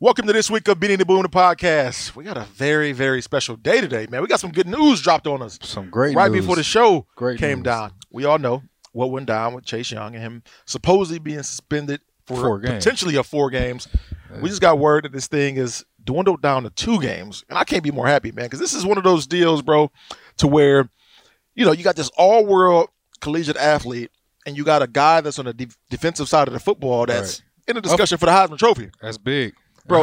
Welcome to this week of Beating the Boom, the podcast. We got a very, very special day today, man. We got some good news dropped on us. Some great news. Right before the show came down. We all know what went down with Chase Young and him supposedly being suspended for potentially a 4 games. We just got word that this thing is dwindled down to 2 games, and I can't be more happy, man, because this is one of those deals, bro, to where, you know, you got this all-world collegiate athlete, and you got a guy that's on the defensive side of the football that's in a discussion for the Heisman Trophy. That's big. Bro,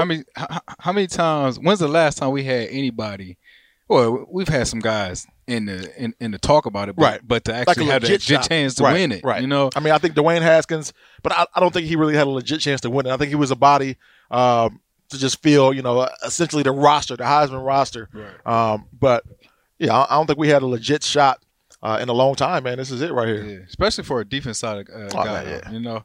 how many times – when's the last time we had anybody – well, we've had some guys – in the talk about it, but to actually like have a legit chance to win it, you know? I mean, I think Dwayne Haskins, but I don't think he really had a legit chance to win it. I think he was a body to just fill, you know, essentially the roster, the Heisman roster. Right. But, yeah, I don't think we had a legit shot in a long time, man. This is it right here. Yeah. Especially for a defense side guy, you know?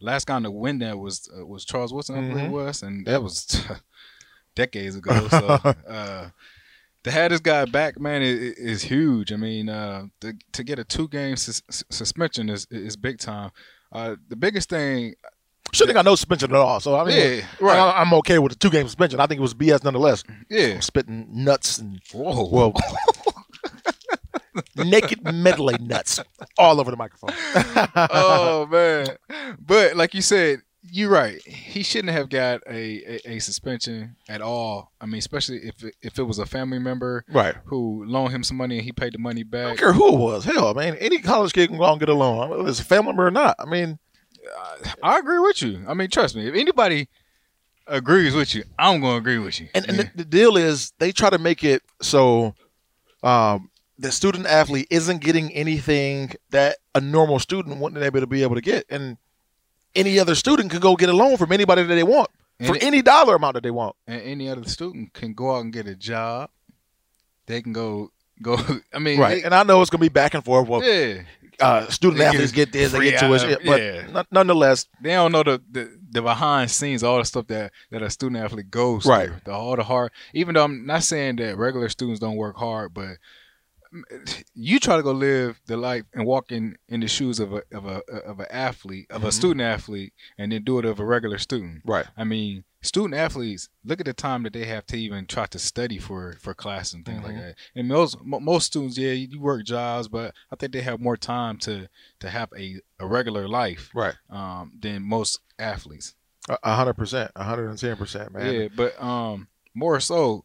Last guy to win that was Charles Woodson, I believe it was, and that was decades ago, so – to have this guy back, man, is huge. I mean, to get a 2-game suspension is big time. The biggest thing – should have got no suspension at all. So, I mean, I'm okay with a 2-game suspension. I think it was BS nonetheless. Yeah. I'm spitting nuts and – whoa. Naked medley nuts all over the microphone. Oh, man. But like you said – you're right. He shouldn't have got a suspension at all. I mean, especially if it was a family member who loaned him some money and he paid the money back. I don't care who it was. Hell, man, any college kid can go and get a loan, whether it's a family member or not. I mean, I agree with you. I mean, trust me. If anybody agrees with you, I'm going to agree with you. And the deal is they try to make it so the student athlete isn't getting anything that a normal student wouldn't be able to get. And any other student can go get a loan from anybody that they want for any dollar amount that they want. And any other student can go out and get a job. They can go. I mean, and I know it's gonna be back and forth. Well, student athletes get this, they get tuition, but nonetheless, they don't know the behind scenes, all the stuff that a student athlete goes through, all the hard. Even though I'm not saying that regular students don't work hard, but you try to go live the life and walk in the shoes of an athlete, of a student athlete, and then do it of a regular student. Right. I mean, student athletes, look at the time that they have to even try to study for class and things like that. And most students, you work jobs, but I think they have more time to have a regular life, than most athletes. 100%, 110%, man. Yeah, but more so,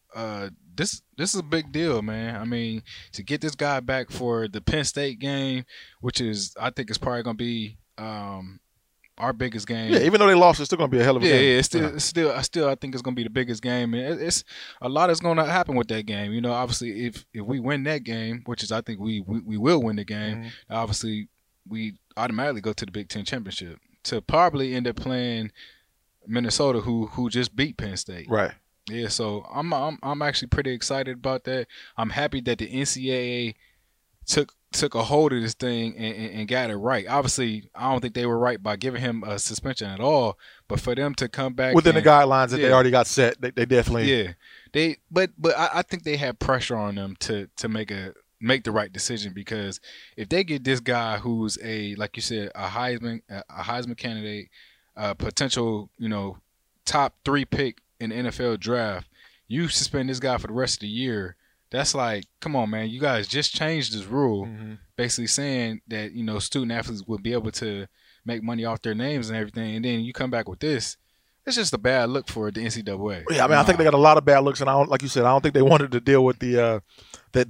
This is a big deal, man. I mean, to get this guy back for the Penn State game, which is, I think, is probably going to be our biggest game. Yeah, even though they lost, it's still going to be a hell of a game. Yeah, I think it's going to be the biggest game. And it's a lot is going to happen with that game. You know, obviously, if we win that game, which is I think we will win the game, obviously we automatically go to the Big Ten championship to probably end up playing Minnesota, who just beat Penn State. Right. Yeah, so I'm actually pretty excited about that. I'm happy that the NCAA took a hold of this thing and got it right. Obviously, I don't think they were right by giving him a suspension at all, but for them to come back within the guidelines that they already got set, they definitely I think they had pressure on them to make the right decision, because if they get this guy who's like you said, a Heisman candidate, a potential, you know, top 3 pick in the NFL draft, you suspend this guy for the rest of the year. That's like, come on, man! You guys just changed this rule, basically saying that, you know, student athletes would be able to make money off their names and everything, and then you come back with this. It's just a bad look for the NCAA. Yeah, I mean, I think they got a lot of bad looks, and like you said, I don't think they wanted to deal with the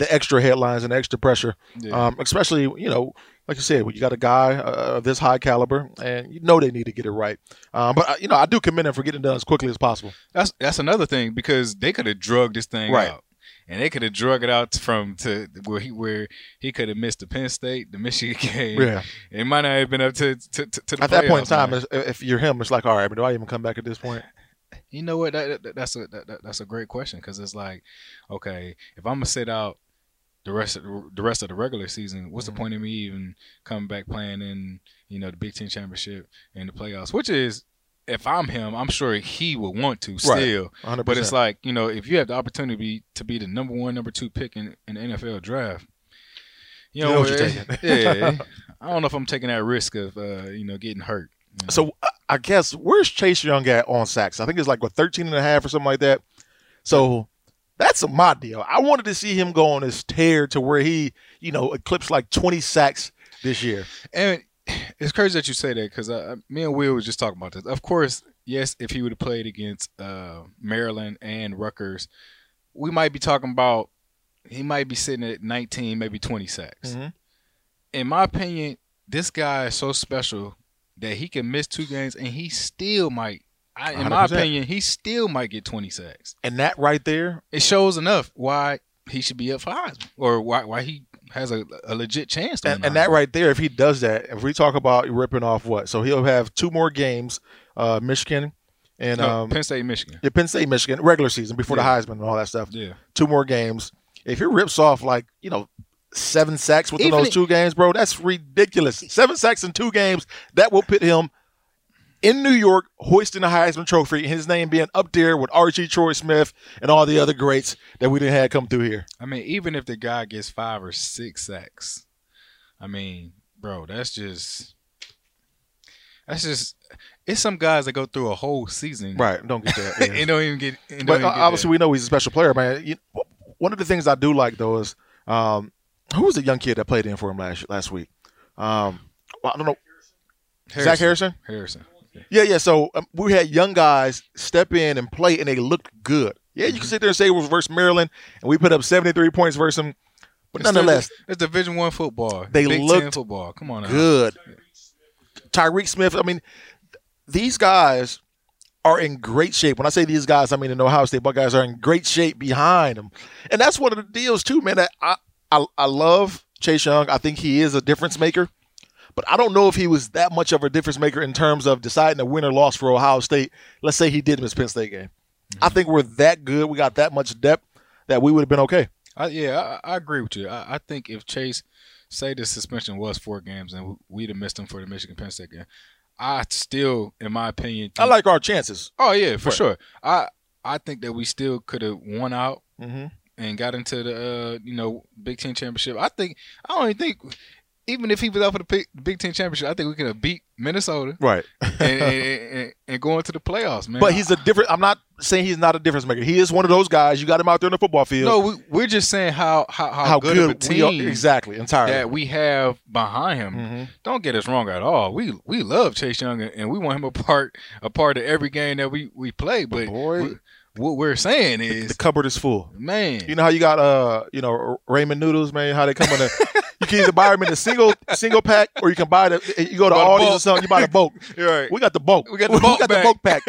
extra headlines and the extra pressure, especially, you know, like you said, you got a guy of this high caliber, and you know they need to get it right. But, you know, I do commend them for getting it done as quickly as possible. That's another thing, because they could have drugged this thing out. and they could have drug it out from to where he could have missed the Penn State, the Michigan game. Yeah. It might not have been up to the playoffs. At that point in time, if you're him, it's like, all right, but do I even come back at this point? You know what? That's a great question, because it's like, okay, if I'm gonna sit out the rest of the regular season, what's the point of me even coming back playing in, you know, the Big Ten championship and the playoffs? Which is, if I'm him, I'm sure he would want to still. 100%. But it's like, you know, if you have the opportunity to be the number one, number two pick in the NFL draft, you know what you're taking. Yeah, I don't know if I'm taking that risk of getting hurt. You know? So I guess, where's Chase Young at on sacks? I think it's like 13.5 or something like that. So that's my deal. I wanted to see him go on his tear to where he, eclipsed like 20 sacks this year. And it's crazy that you say that, because me and Will was just talking about this. Of course, yes, if he would have played against Maryland and Rutgers, we might be talking about he might be sitting at 19, maybe 20 sacks. Mm-hmm. In my opinion, this guy is so special that he can miss 2 games and he still might. In my opinion, he still might get 20 sacks. And that right there, it shows enough why he should be up for Heisman, or why he has a legit chance to win. And that right there, if he does that, if we talk about ripping off what? So he'll have 2 more games, Michigan and Penn State, Michigan. Yeah, Penn State, Michigan, regular season before the Heisman and all that stuff. Yeah. 2 more games. If he rips off 7 sacks within those 2 games, bro, that's ridiculous. 7 sacks in 2 games, that will pit him in New York, hoisting the Heisman Trophy, his name being up there with Archie, Troy Smith, and all the other greats that we didn't have come through here. I mean, even if the guy gets 5 or 6 sacks, I mean, bro, that's just. It's some guys that go through a whole season, right? Don't get that, yeah. And don't even get. And but obviously, we know he's a special player, man. One of the things I do like though is who was the young kid that played in for him last week? I don't know. Zach Harrison. Yeah. So we had young guys step in and play, and they looked good. Yeah, you can sit there and say it was versus Maryland, and we put up 73 points versus them. But nonetheless, it's Division I football. They looked football. Come on, good. Tyreek Smith. I mean, these guys are in great shape. When I say these guys, I mean the Ohio State Buckeyes are in great shape behind them, and that's one of the deals too, man. That I love Chase Young. I think he is a difference maker. But I don't know if he was that much of a difference maker in terms of deciding a win or loss for Ohio State. Let's say he did miss Penn State game. Mm-hmm. I think we're that good. We got that much depth that we would have been okay. I agree with you. I think if Chase, say the suspension was 4 games and we'd have missed him for the Michigan-Penn State game, I still, in my opinion, I like our chances. Oh, yeah, for sure. I think that we still could have won out and got into the Big Ten championship. I don't even think – even if he was out for the Big Ten championship, I think we could have beat Minnesota, right? and go into the playoffs, man. But he's a different. I'm not saying he's not a difference maker. He is one of those guys. You got him out there in the football field. No, we're just saying how good of a team that we have behind him. Mm-hmm. Don't get us wrong at all. We love Chase Young and we want him a part of every game that we play. But boy, what we're saying is the cupboard is full, man. You know how you got Ramen noodles, man. How they come on the. You can either buy them in a single pack, or you can buy them. You go to Aldi's or something. You buy the bulk. Right. We got the bulk. We got the bulk pack,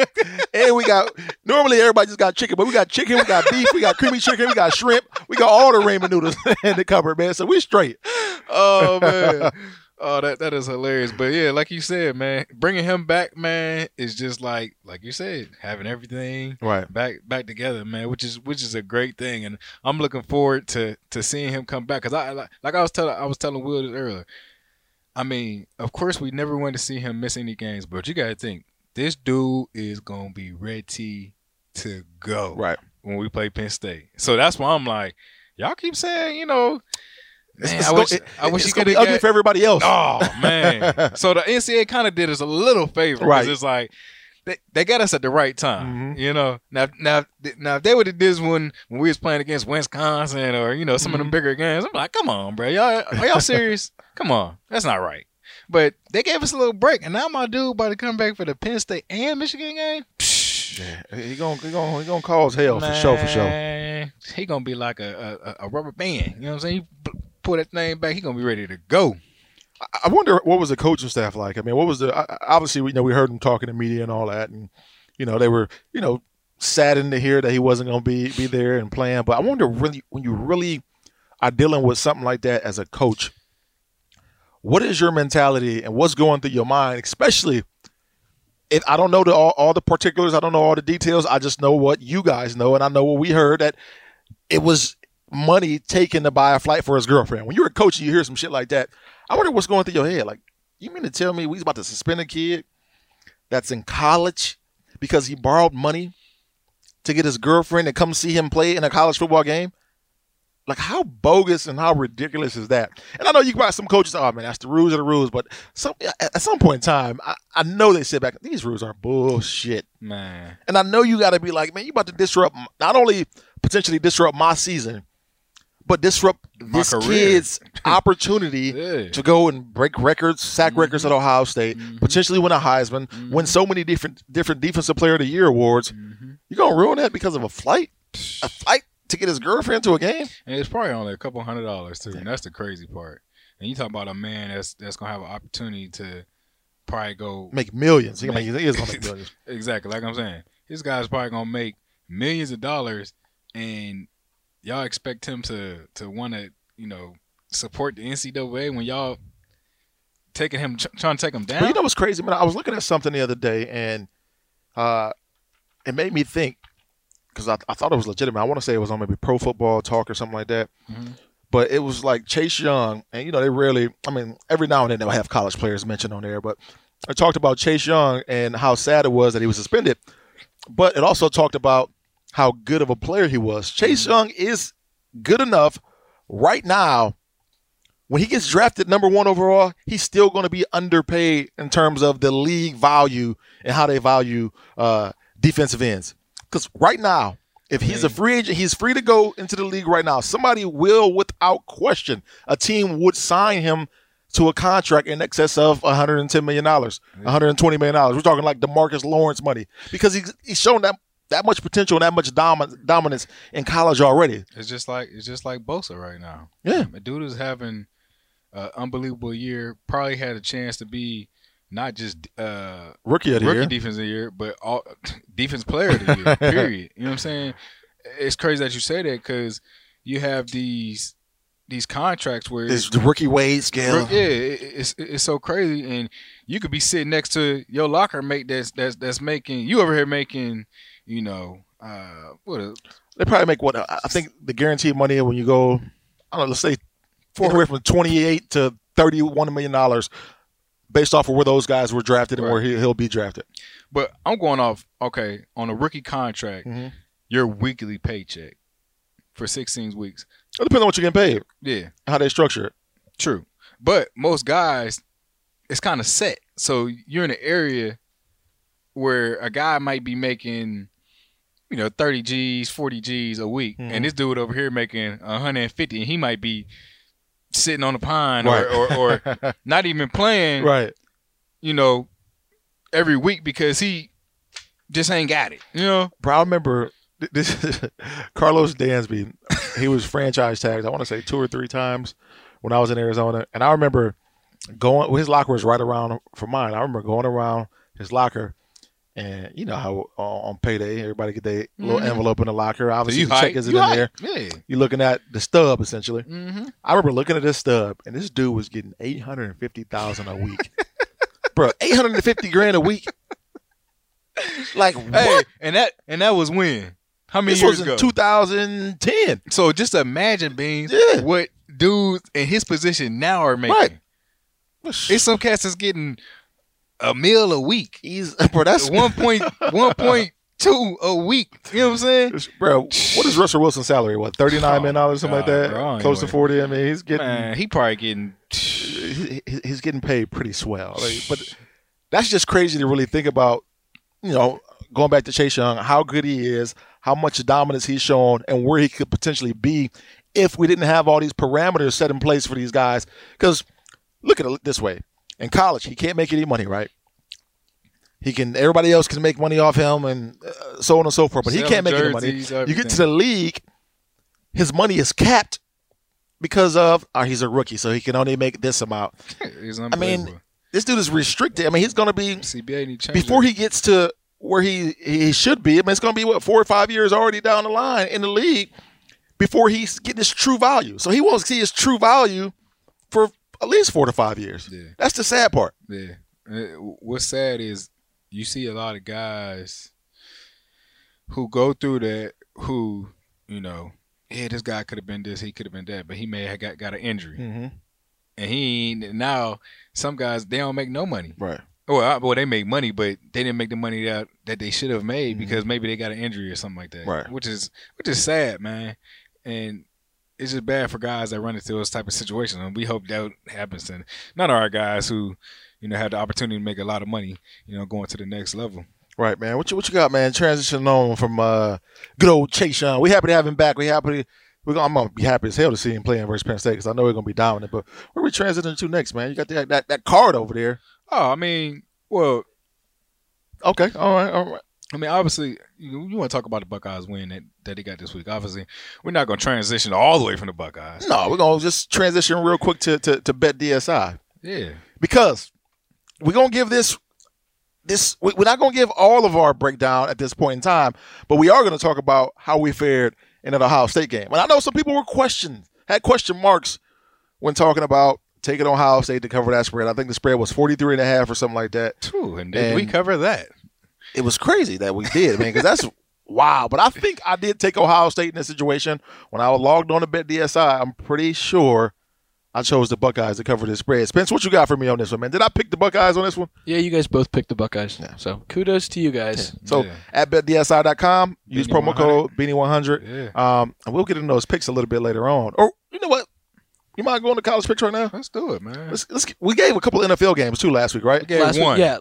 and we got. Normally, everybody just got chicken, but we got chicken, we got beef, we got creamy chicken, we got shrimp, we got all the ramen noodles in the cupboard, man. So we straight. Oh man, oh that is hilarious. But yeah, like you said, man, bringing him back, man, is just like you said, having everything right back together, man, which is a great thing, and I'm looking forward to seeing him come back, because I was telling Will this earlier. I mean, of course, we never want to see him miss any games, but you gotta think this dude is gonna be ready to go right when we play Penn State. So that's why I'm like, y'all keep saying, man, I wish he could be ugly for everybody else. Oh man! So the NCAA kind of did us a little favor, because it's like they got us at the right time, Now, if they would have did this when we was playing against Wisconsin or some of the bigger games, I'm like, come on, bro, y'all serious? Come on, that's not right. But they gave us a little break, and now my dude about to come back for the Penn State and Michigan game. Yeah, he gonna cause hell, man, for sure. He gonna be like a rubber band. You know what I'm saying? Pull that thing back, he's going to be ready to go. I wonder what was the coaching staff like? I mean, what was obviously, we heard them talking to media and all that, and, they were, saddened to hear that he wasn't going to be there and playing. But I wonder, really, when you really are dealing with something like that as a coach, what is your mentality and what's going through your mind, especially if I don't know all the particulars, I don't know all the details. I just know what you guys know, and I know what we heard, that it was money taken to buy a flight for his girlfriend. When you're a coach and you hear some shit like that, I wonder what's going through your head. Like, you mean to tell me we're about to suspend a kid that's in college because he borrowed money to get his girlfriend to come see him play in a college football game? Like, how bogus and how ridiculous is that? And I know you got some coaches, oh, man, that's the rules of the rules. But at some point in time, I know they sit back, these rules are bullshit. Man. And I know you got to be like, man, you about to disrupt, not only potentially disrupt my season, but disrupt this kid's opportunity to go and break records, sack records at Ohio State, potentially win a Heisman, win so many different Defensive Player of the Year awards. You're going to ruin that because of a flight? A flight to get his girlfriend to a game? And it's probably only a couple $100s, too, and that's the crazy part. And you talk about a man that's going to have an opportunity to probably go make millions. He is going to make millions. Exactly, like I'm saying. This guy's probably going to make millions of dollars, and y'all expect him to want to, support the NCAA when y'all taking him, trying to take him down? But you know what's crazy, man? I was looking at something the other day, and it made me think, because I thought it was legitimate. I want to say it was on maybe Pro Football Talk or something like that. But it was like Chase Young, and, they rarely – I mean, every now and then they'll have college players mentioned on there, but I talked about Chase Young and how sad it was that he was suspended. But it also talked about how good of a player he was. Chase Young is good enough right now. When he gets drafted number 1 overall, he's still going to be underpaid in terms of the league value and how they value defensive ends. Because right now, if he's a free agent, he's free to go into the league right now. Somebody will, without question, a team would sign him to a contract in excess of $110 million, $120 million. We're talking like DeMarcus Lawrence money, because he's shown that much potential and that much dominance in college already. It's just like Bosa right now. Yeah, the dude is having an unbelievable year. Probably had a chance to be not just rookie defense of the year, but all defense player of the year. Period. You know what I'm saying? It's crazy that you say that, because you have these contracts where it's the rookie wage scale. Yeah, it's so crazy, and you could be sitting next to your locker mate that's making you over here making. They probably make what I think the guaranteed money when you go, I don't know, let's say anywhere from $28 to $31 million, based off of where those guys were drafted and where he'll be drafted. But I'm going off on a rookie contract, your weekly paycheck for 16 weeks. It depends on what you're getting paid. Yeah, how they structure it. True, but most guys, it's kind of set. So you're in an area where a guy might be making 30 G's, 40 G's a week. And this dude over here making 150, and he might be sitting on a pine or not even playing, every week, because he just ain't got it, Bro, I remember this Carlos Dansby, he was franchise tagged, I want to say 2 or 3 times when I was in Arizona. And I remember his locker was right around from mine. I remember going around his locker. And you know how on payday, everybody get their little envelope in the locker. Obviously, the check isn't in there. Yeah. You're looking at the stub, essentially. I remember looking at this stub, and this dude was getting $850,000 a week. Bro, $850,000 a week. Like, what? Hey, and that was when? How many years ago? This was in 2010. So just imagine, Beans, what dudes in his position now are making. Right. It's some cats that's getting a meal a week. He's, bro, that's 1.2 a week. You know what I'm saying? Bro, what is Russell Wilson's salary? What, $39 million, something like that? Bro, close to 40. I mean, he's getting he's getting paid pretty swell. Like, but that's just crazy to really think about, going back to Chase Young, how good he is, how much dominance he's shown, and where he could potentially be if we didn't have all these parameters set in place for these guys. Because look at it this way. In college, he can't make any money, right? Everybody else can make money off him, and so on and so forth. But he can't make any money. Everything. You get to the league, his money is capped because of he's a rookie, so he can only make this amount. He's unbelievable. I mean, this dude is restricted. I mean, he's going to be CBA before he gets to where he should be. I mean, it's going to be, 4 or 5 years already down the line in the league before he's getting his true value. So he won't see his true value for at least 4 to 5 years. Yeah. That's the sad part. Yeah. What's sad is you see a lot of guys who go through that who, you know, yeah, this guy could have been this, he could have been that, but he may have got an injury. Mm-hmm. And he ain't – now some guys, they don't make no money. Right. Well, they make money, but they didn't make the money that they should have made because maybe they got an injury or something like that. Right. Which is sad, man. And it's just bad for guys that run into those type of situations. And we hope that happens. And not our guys who, you know, have the opportunity to make a lot of money, you know, going to the next level. Right, man. What you got, man? Transitioning on from good old Chase Young. We're happy to have him back. I'm going to be happy as hell to see him playing versus Penn State because I know we're going to be dominant. But where are we transitioning to next, man? You got that card over there. Oh, I mean, well. Okay, all right. I mean, obviously, you want to talk about the Buckeyes win that they got this week. Obviously, we're not going to transition all the way from the Buckeyes. No, we're going to just transition real quick to BetDSI. Yeah. Because we're going to give this – we're not going to give all of our breakdown at this point in time, but we are going to talk about how we fared in an Ohio State game. And I know some people had question marks when talking about taking Ohio State to cover that spread. I think the spread was 43.5 or something like that. Ooh, and did we cover that? It was crazy that we did, man, because that's wow. But I think I did take Ohio State in this situation. When I was logged on to BetDSI, I'm pretty sure I chose the Buckeyes to cover this spread. Spence, what you got for me on this one, man? Did I pick the Buckeyes on this one? Yeah, you guys both picked the Buckeyes. Yeah. So kudos to you guys. Yeah. So at BetDSI.com, use promo code Beanie100. Yeah. And we'll get into those picks a little bit later on. Or you know what? You mind going to college picks right now? Let's do it, man. We gave a couple of NFL games too last week, right? Last week, yeah.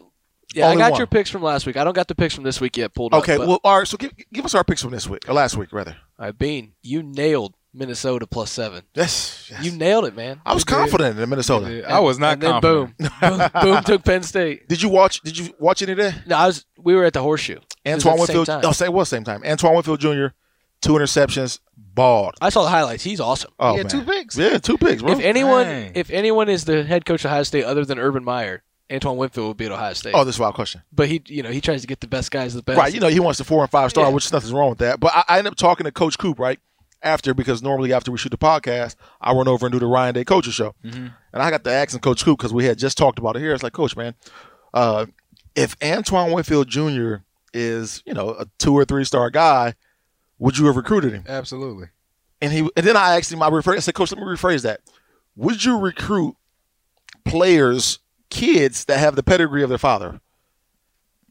Yeah, only I got one. Your picks from last week. I don't got the picks from this week yet pulled up. Okay, well, all right, so give us our picks from this week, or last week, rather. All right, Bean, you nailed Minnesota +7. Yes. You nailed it, man. I was confident in Minnesota. Yeah, I was not confident. Then boom took Penn State. Did you watch any of that? No, we were at the Horseshoe. Same time. Antoine Winfield Jr., 2 interceptions, balled. I saw the highlights. He's awesome. Oh, he had 2 picks. Yeah, 2 picks, bro. If anyone is the head coach of Ohio State other than Urban Meyer, Antoine Winfield will be at Ohio State. Oh, that's a wild question. But he tries to get the best guys the best. Right, he wants the 4- and 5-star, which is nothing's wrong with that. But I end up talking to Coach Coop, right, after, because normally after we shoot the podcast, I run over and do the Ryan Day Coaches Show. Mm-hmm. And I got to asking Coach Coop because we had just talked about it here. It's like, Coach, man, if Antoine Winfield Jr. is, a 2- or 3-star guy, would you have recruited him? Absolutely. And then I asked him, I said, Coach, let me rephrase that. Would you recruit players – kids that have the pedigree of their father?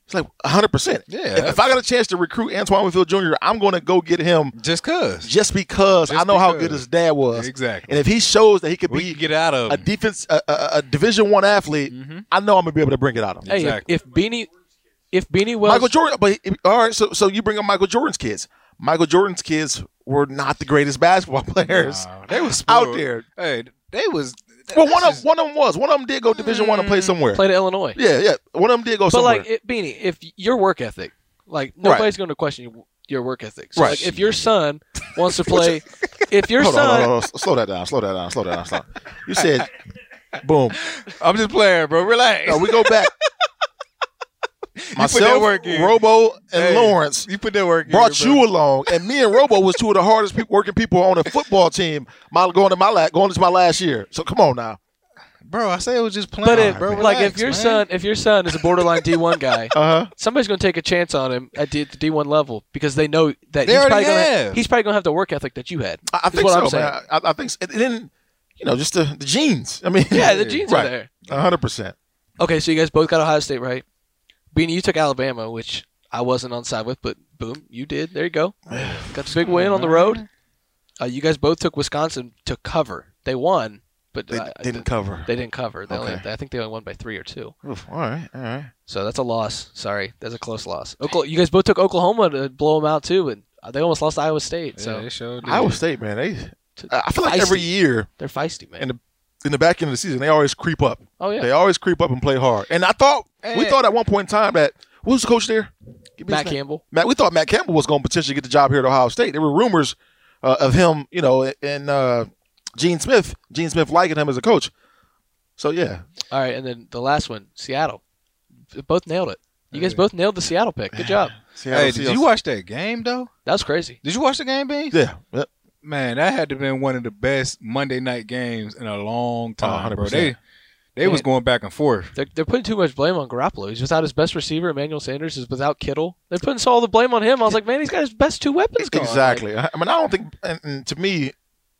It's like 100%. Yeah. If I got a chance to recruit Antoine Winfield Jr., I'm going to go get him just because I know how good his dad was. Exactly. And if he shows that he could a Division I athlete, mm-hmm. I know I'm going to be able to bring it out of him. Hey, exactly. if Beanie Wells – Michael Jordan – all right, so you bring up Michael Jordan's kids. Michael Jordan's kids were not the greatest basketball players. Nah, they were out there. Hey, they was – well, one of them was. One of them did go Division I and play somewhere. Played at Illinois. Yeah. One of them did go somewhere. But, Beanie, if your work ethic, nobody's going to question your work ethic. So, right. If your son wants to play – Hold on. Slow that down. You said – boom. I'm just playing, bro. Relax. No, we go back. Myself, Robo, and Lawrence brought you along, and me and Robo was 2 of the hardest working people on a football team going into my last year. So come on now, bro. I say it was just playing. But if your son is a borderline D1 guy, somebody's going to take a chance on him at the D1 level because they know that he's probably going to have the work ethic that you had. I think so, man. I think so. And then just the genes. I mean, the genes are there. 100%. Okay, so you guys both got Ohio State right. Beanie, you took Alabama, which I wasn't on side with, but boom, you did. There you go. Got the big win on the road. You guys both took Wisconsin to cover. They won, but they didn't cover. They didn't cover. I think they only won by 3 or 2. Oof, all right. So that's a loss. Sorry, that's a close loss. You guys both took Oklahoma to blow them out too, and they almost lost to Iowa State. So yeah, they showed it. Iowa State, man, I feel like every year they're feisty, man. In the back end of the season, they always creep up. Oh, yeah. They always creep up and play hard. And we thought at one point in time that – who was the coach there? Matt Campbell. We thought Matt Campbell was going to potentially get the job here at Ohio State. There were rumors of him, and Gene Smith liking him as a coach. So, yeah. All right, and then the last one, Seattle. Both nailed it. You guys both nailed the Seattle pick. Good job. Hey, did you watch that game, though? That was crazy. Did you watch the game, Beans? Yeah. Yep. Man, that had to have been one of the best Monday night games in a long time, bro. They was going back and forth. They're putting too much blame on Garoppolo. He's without his best receiver. Emmanuel Sanders is without Kittle. They're putting all the blame on him. I was like, man, he's got his best two weapons going. Exactly. Like, I mean, I don't think and to me,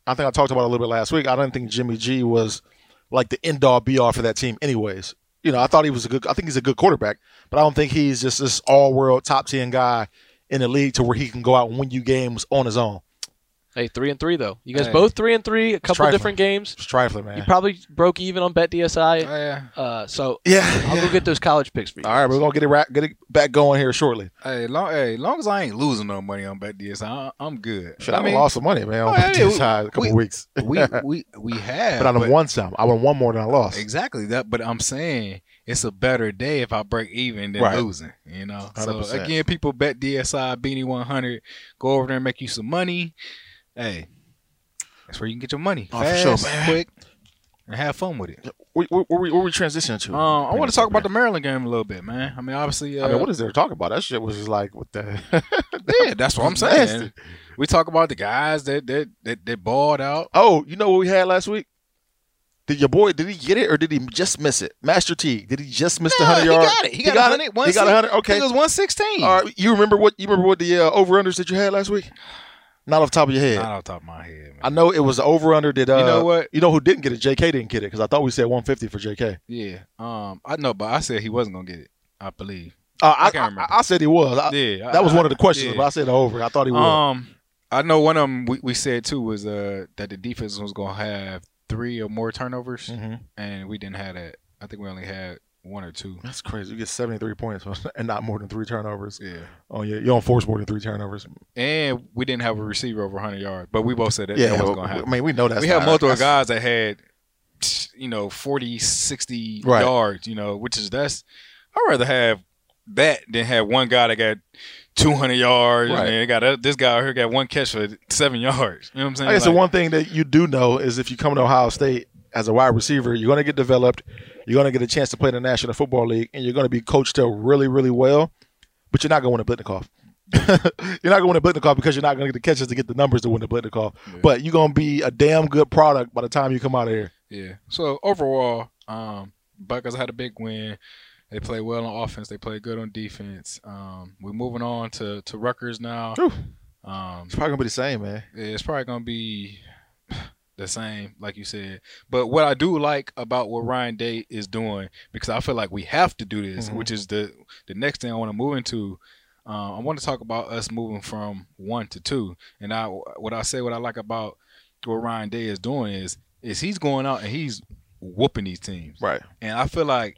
I think I talked about it a little bit last week, I don't think Jimmy G was like the end-all, be-all for that team anyways. You know, I thought he was I think he's a good quarterback, but I don't think he's just this all-world top-10 guy in the league to where he can go out and win you games on his own. Hey, 3-3 though. You guys both 3-3. A couple different games. It's trifling, man. You probably broke even on BetDSI. Oh yeah. So I'll go get those college picks for you. All right, we're gonna get it back going here shortly. Hey, long as I ain't losing no money on BetDSI, I'm good. Should I lost some money, man, on BetDSI a couple weeks. we have. But I won some. I won one more than I lost. Exactly that. But I'm saying it's a better day if I break even than losing. You know. 100%. So again, people, BetDSI, Beanie 100. Go over there and make you some money. Hey, that's where you can get your money. Fast, sure, quick, and have fun with it. Where we transitioning to? I want to talk about the Maryland game a little bit, man. I mean, obviously. I mean, what is there to talk about? That shit was just like, what the Yeah, that's what I'm saying. Nasty. We talk about the guys that balled out. Oh, you know what we had last week? Did your boy, did he get it or did he just miss it? Master T, did he just miss the 100 yard? He got it. He got 100. Okay. He was 116. All right. You remember what the over-unders that you had last week? Not off the top of your head. Not off the top of my head, man. I know it was over-under that you know what? You know who didn't get it? JK didn't get it because I thought we said 150 for JK. Yeah. I know, but I said he wasn't going to get it, I believe. I can't remember. I said he was. That was one of the questions, but I said over. I thought he would. I know one of them we said, too, was that the defense was going to have 3 or more turnovers, and we didn't have that. I think we only had 1 or 2. That's crazy. You get 73 points and not more than 3 turnovers. Yeah. Oh, yeah. You don't force more than 3 turnovers. And we didn't have a receiver over 100 yards, but we both said that wasn't going to happen. I mean, we know that's We have multiple guys that had, 40, 60 yards, I'd rather have that than have one guy that got 200 yards. Right. And this guy out here got one catch for 7 yards. You know what I'm saying? I guess the one thing that you do know is if you come to Ohio State as a wide receiver, you're going to get developed. You're going to get a chance to play in the National Football League, and you're going to be coached up really, really well, but you're not going to win a Blitnikoff. You're not going to win a Blitnikoff because you're not going to get the catches to get the numbers to win a Blitnikoff. Yeah. But you're going to be a damn good product by the time you come out of here. Yeah. So, overall, Buckeyes had a big win. They play well on offense. They play good on defense. We're moving on to Rutgers now. It's probably going to be the same, man. Yeah, it's probably going to be – the same, like you said. But what I do like about what Ryan Day is doing, because I feel like we have to do this, which is the next thing I want to move into. I want to talk about us moving from 1 to 2. And what I like about what Ryan Day is doing is he's going out and he's whooping these teams. Right. And I feel like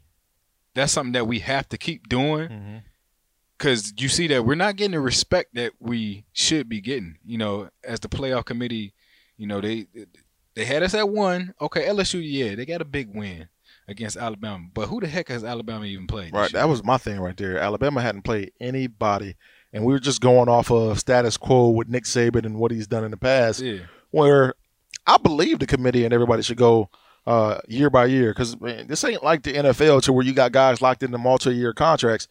that's something that we have to keep doing. Because you see that we're not getting the respect that we should be getting, as the playoff committee, they had us at 1. Okay, LSU, they got a big win against Alabama. But who the heck has Alabama even played? Right, that was my thing right there. Alabama hadn't played anybody, and we were just going off of status quo with Nick Saban and what he's done in the past, where I believe the committee and everybody should go year by year because this ain't like the NFL to where you got guys locked into multi-year contracts.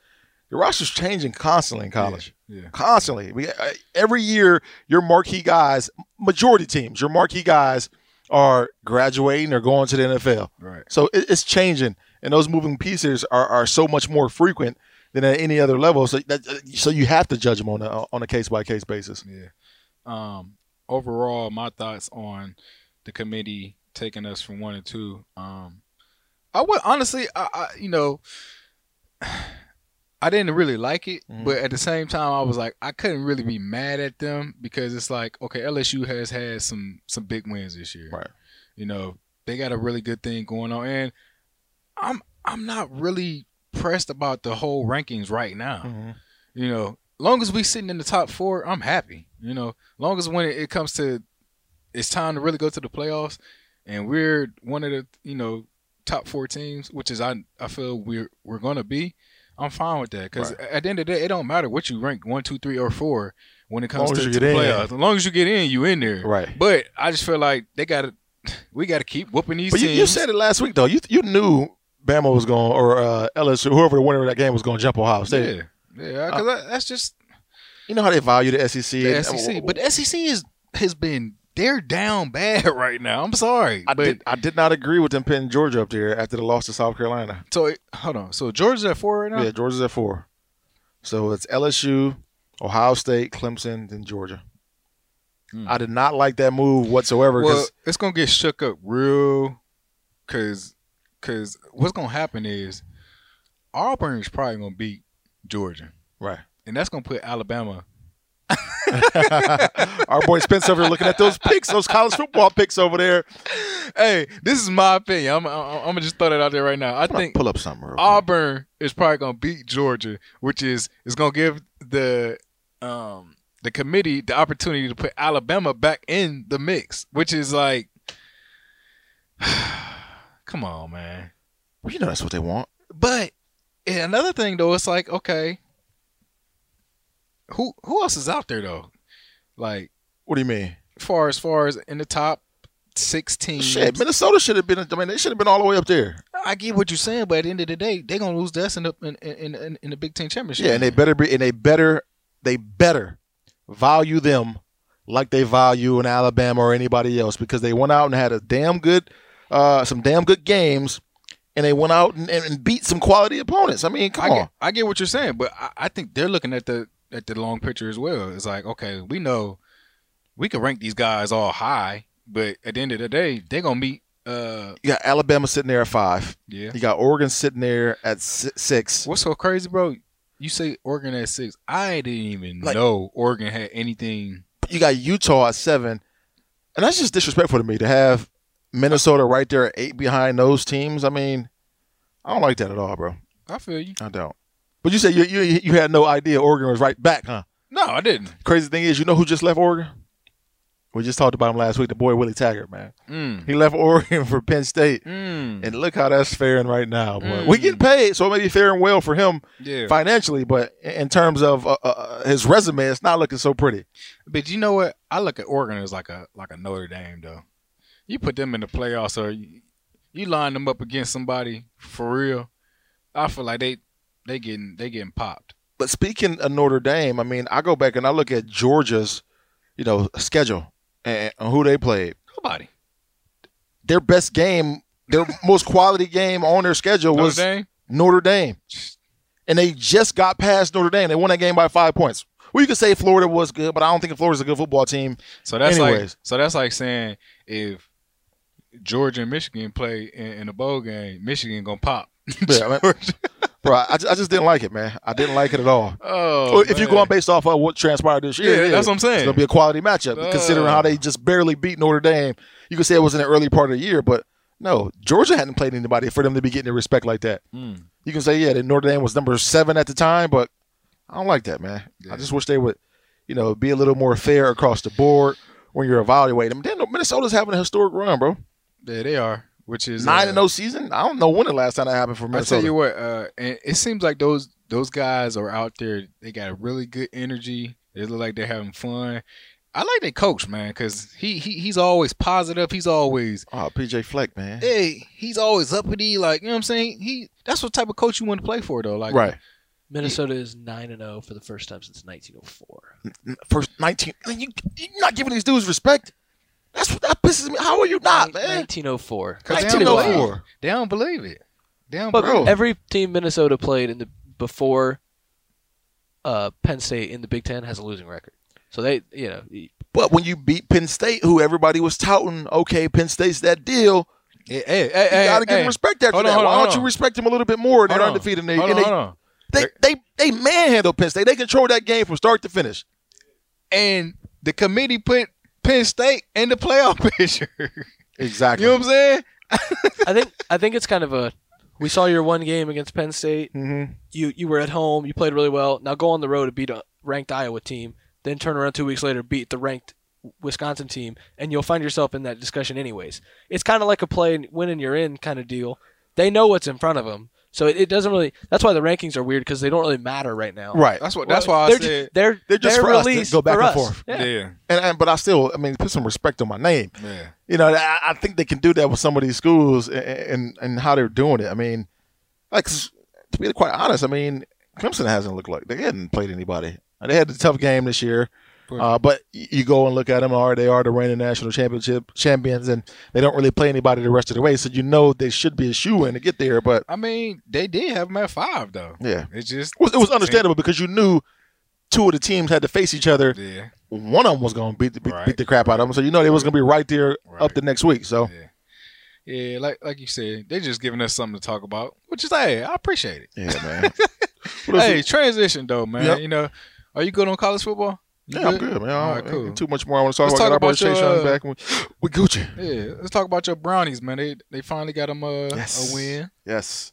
Your roster's changing constantly in college. Yeah. Constantly. Every year, your marquee guys, majority teams, your marquee guys are graduating or going to the NFL. Right. So it's changing. And those moving pieces are so much more frequent than at any other level. So so you have to judge them on a case-by-case basis. Yeah. Overall, my thoughts on the committee taking us from 1 and 2. I would honestly, I didn't really like it, but at the same time, I was like, I couldn't really be mad at them because it's like, okay, LSU has had some big wins this year. Right. They got a really good thing going on, and I'm not really pressed about the whole rankings right now. Long as we sitting in the top 4, I'm happy. Long as when it comes to it's time to really go to the playoffs, and we're one of the top 4 teams, which is I feel we're gonna be. I'm fine with that because at the end of the day, it don't matter what you rank 1, 2, 3, or 4 when it comes to the playoffs. As long as you get in, you in there. Right. But I just feel like we got to keep whooping these teams. You said it last week though. You knew Bama was going, or LSU, whoever the winner of that game was going to jump Ohio State. Yeah, because that's just – you know how they value the SEC. The SEC. But the SEC has been – they're down bad right now. I'm sorry. I did not agree with them pinning Georgia up there after the loss to South Carolina. So, hold on. So, Georgia's at 4 right now? Yeah, Georgia's at 4. So, it's LSU, Ohio State, Clemson, and Georgia. I did not like that move whatsoever. Well, it's going to get shook up real because what's going to happen is Auburn is probably going to beat Georgia. Right. And that's going to put Alabama. Our boy Spence over here looking at those picks, those college football picks over there. Hey, this is my opinion. I'm going to just throw that out there right now. I think pull up something real quick. Auburn is probably going to beat Georgia, which is going to give the committee the opportunity to put Alabama back in the mix, which is like, come on, man. Well, you know that's what they want. But another thing, though, it's like, okay, who else is out there, though? Like, what do you mean? As far as in the top 16. Shit, Minnesota should have been. I mean, they should have been all the way up there. I get what you're saying, but at the end of the day, they're gonna lose to us in the Big Ten championship. Yeah, and they better be, and they better value them like they value an Alabama or anybody else, because they went out and had a damn good, some damn good games, and they went out and beat some quality opponents. I mean, come on. I get what you're saying, but I think they're looking at the long picture as well. It's like, okay, we know we can rank these guys all high, but at the end of the day, they're gonna meet. You got Alabama sitting there at 5. Yeah. You got Oregon sitting there at 6. What's so crazy, bro? You say Oregon at 6. I didn't even know Oregon had anything. You got Utah at 7. And that's just disrespectful to me to have Minnesota right there at 8 behind those teams. I mean, I don't like that at all, bro. I feel you. I don't. But you said you had no idea Oregon was right back, huh? No, I didn't. Crazy thing is, you know who just left Oregon? We just talked about him last week, the boy Willie Taggart, man. He left Oregon for Penn State. And look how that's faring right now, boy. We getting paid, so it may be faring well for him financially, but in terms of his resume, it's not looking so pretty. But you know what? I look at Oregon as like a Notre Dame, though. You put them in the playoffs, or you line them up against somebody for real, I feel like they getting popped. But speaking of Notre Dame, I mean, I go back and I look at Georgia's, schedule. And who they played? Nobody. Their best game, their most quality game on their schedule was Notre Dame. And they just got past Notre Dame. They won that game by 5 points. Well, you could say Florida was good, but I don't think Florida's a good football team. So that's like saying if Georgia and Michigan play in a bowl game, Michigan gonna pop. Yeah, bro, I just didn't like it, man. I didn't like it at all. Oh, if you're going based off of what transpired this year, that's what I'm saying. It's going to be a quality matchup, considering how they just barely beat Notre Dame. You could say it was in the early part of the year, but no, Georgia hadn't played anybody for them to be getting the respect like that. You can say, that Notre Dame was number 7 at the time, but I don't like that, man. Yeah. I just wish they would, be a little more fair across the board when you're evaluating them. Minnesota's having a historic run, bro. Yeah, they are. Which is 9-0 season? I don't know when the last time that happened for Minnesota. I tell you what, and it seems like those guys are out there. They got a really good energy. They look like they're having fun. I like their coach, man, because he's always positive. He's always PJ Fleck, man. Hey, he's always uppity. Like, you know what I'm saying? That's what type of coach you want to play for, though. Like, right. Minnesota is 9-0 for the first time since 1904. You're not giving these dudes respect. That pisses me. How are you not, man? 1904. They don't believe it. But every team Minnesota played before Penn State in the Big Ten has a losing record. So they. But when you beat Penn State, who everybody was touting, okay, Penn State's that deal. Hey, you got to give them respect after that. Why don't you respect them a little bit more? They're undefeated. They manhandled Penn State. They controlled that game from start to finish. And the committee put Penn State in the playoff picture. Exactly. You know what I'm saying? I think it's kind of we saw your one game against Penn State. Mm-hmm. You were at home. You played really well. Now go on the road to beat a ranked Iowa team. Then turn around 2 weeks later, beat the ranked Wisconsin team, and you'll find yourself in that discussion anyways. It's kind of like a play and win and you're in kind of deal. They know what's in front of them. So it doesn't really. That's why the rankings are weird because they don't really matter right now. Right. That's why I said they're just for us to go back and forth. Yeah. But I still, put some respect on my name. Yeah. You know, I think they can do that with some of these schools and how they're doing it. To be quite honest, Clemson hasn't looked like they hadn't played anybody. They had a tough game this year. But you go and look at them, they are the reigning national champions, and they don't really play anybody the rest of the way. So you know they should be a shoo-in to get there. But they did have them at 5, though. Yeah, it was understandable because you knew two of the teams had to face each other. Yeah, one of them was going to beat the crap out of them, so you know they was going to be right there up the next week. So yeah, like you said, they're just giving us something to talk about, which is I appreciate it. Yeah, man. Transition though, man. Yep. You know, are you good on college football? Yeah, I'm good, man. All right, cool. Too much more I want to talk about. Let's talk about your back with Gucci. Yeah, let's talk about your Brownies, man. They finally got them a win. Yes.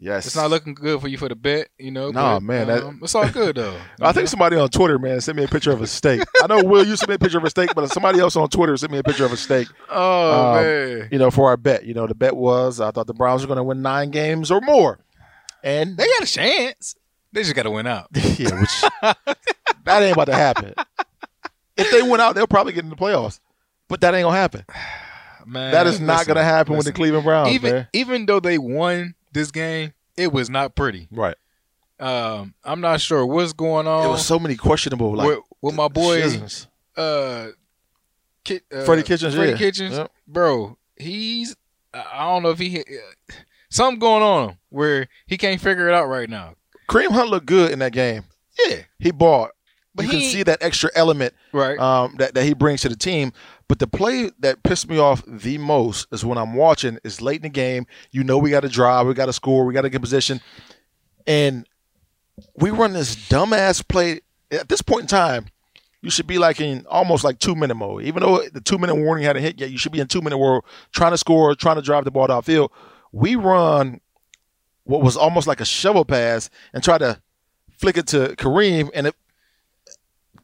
It's not looking good for you for the bet, you know. Nah, man. It's all good, though. I think somebody on Twitter, man, sent me a picture of a steak. I know, Will, you sent me a picture of a steak, but somebody else on Twitter sent me a picture of a steak. Oh, man. You know, for our bet. You know, the bet was I thought the Browns were going to win 9 games or more. And they got a chance. They just got to win out. Yeah, which that ain't about to happen. If they win out, they'll probably get in the playoffs. But that ain't going to happen. Man, that is not going to happen with the Cleveland Browns, man. Even though they won this game, it was not pretty. Right. I'm not sure what's going on. There was so many questionable. Like, with my boy, Freddie Kitchens. Freddie Kitchens. Yep. Bro, I don't know if he – something going on where he can't figure it out right now. Kareem Hunt looked good in that game. Yeah. He balled. But you can see that extra element that he brings to the team. But the play that pissed me off the most is when I'm watching, it's late in the game. You know we got to drive. We got to score. We got to get position. And we run this dumbass play. At this point in time, you should be like in almost like 2-minute mode. Even though the 2-minute warning hadn't hit yet, you should be in 2-minute mode trying to score, trying to drive the ball downfield. We run what was almost like a shovel pass and try to flick it to Kareem. And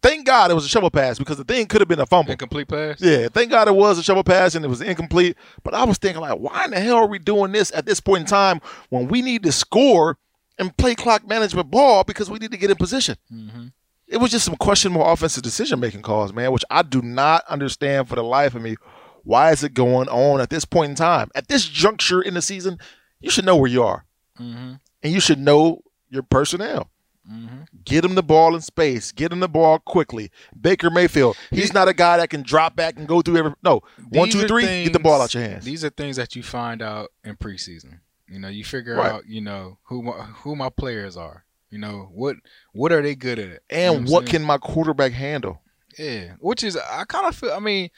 thank God it was a shovel pass because the thing could have been a fumble. Incomplete pass? Yeah, thank God it was a shovel pass and it was incomplete. But I was thinking, like, why in the hell are we doing this at this point in time when we need to score and play clock management ball because we need to get in position? Mm-hmm. It was just some questionable offensive decision-making calls, man, which I do not understand for the life of me. Why is it going on at this point in time? At this juncture in the season, you should know where you are. Mm-hmm. And you should know your personnel. Mm-hmm. Get him the ball in space. Get him the ball quickly. Baker Mayfield, he's not a guy that can drop back and go through every – no, 1, 2, 3, get the ball out your hands. These are things that you find out in preseason. You know, you figure out, you know, who my players are. You know, what are they good at? And you know what can my quarterback handle? Yeah, which is – I kind of feel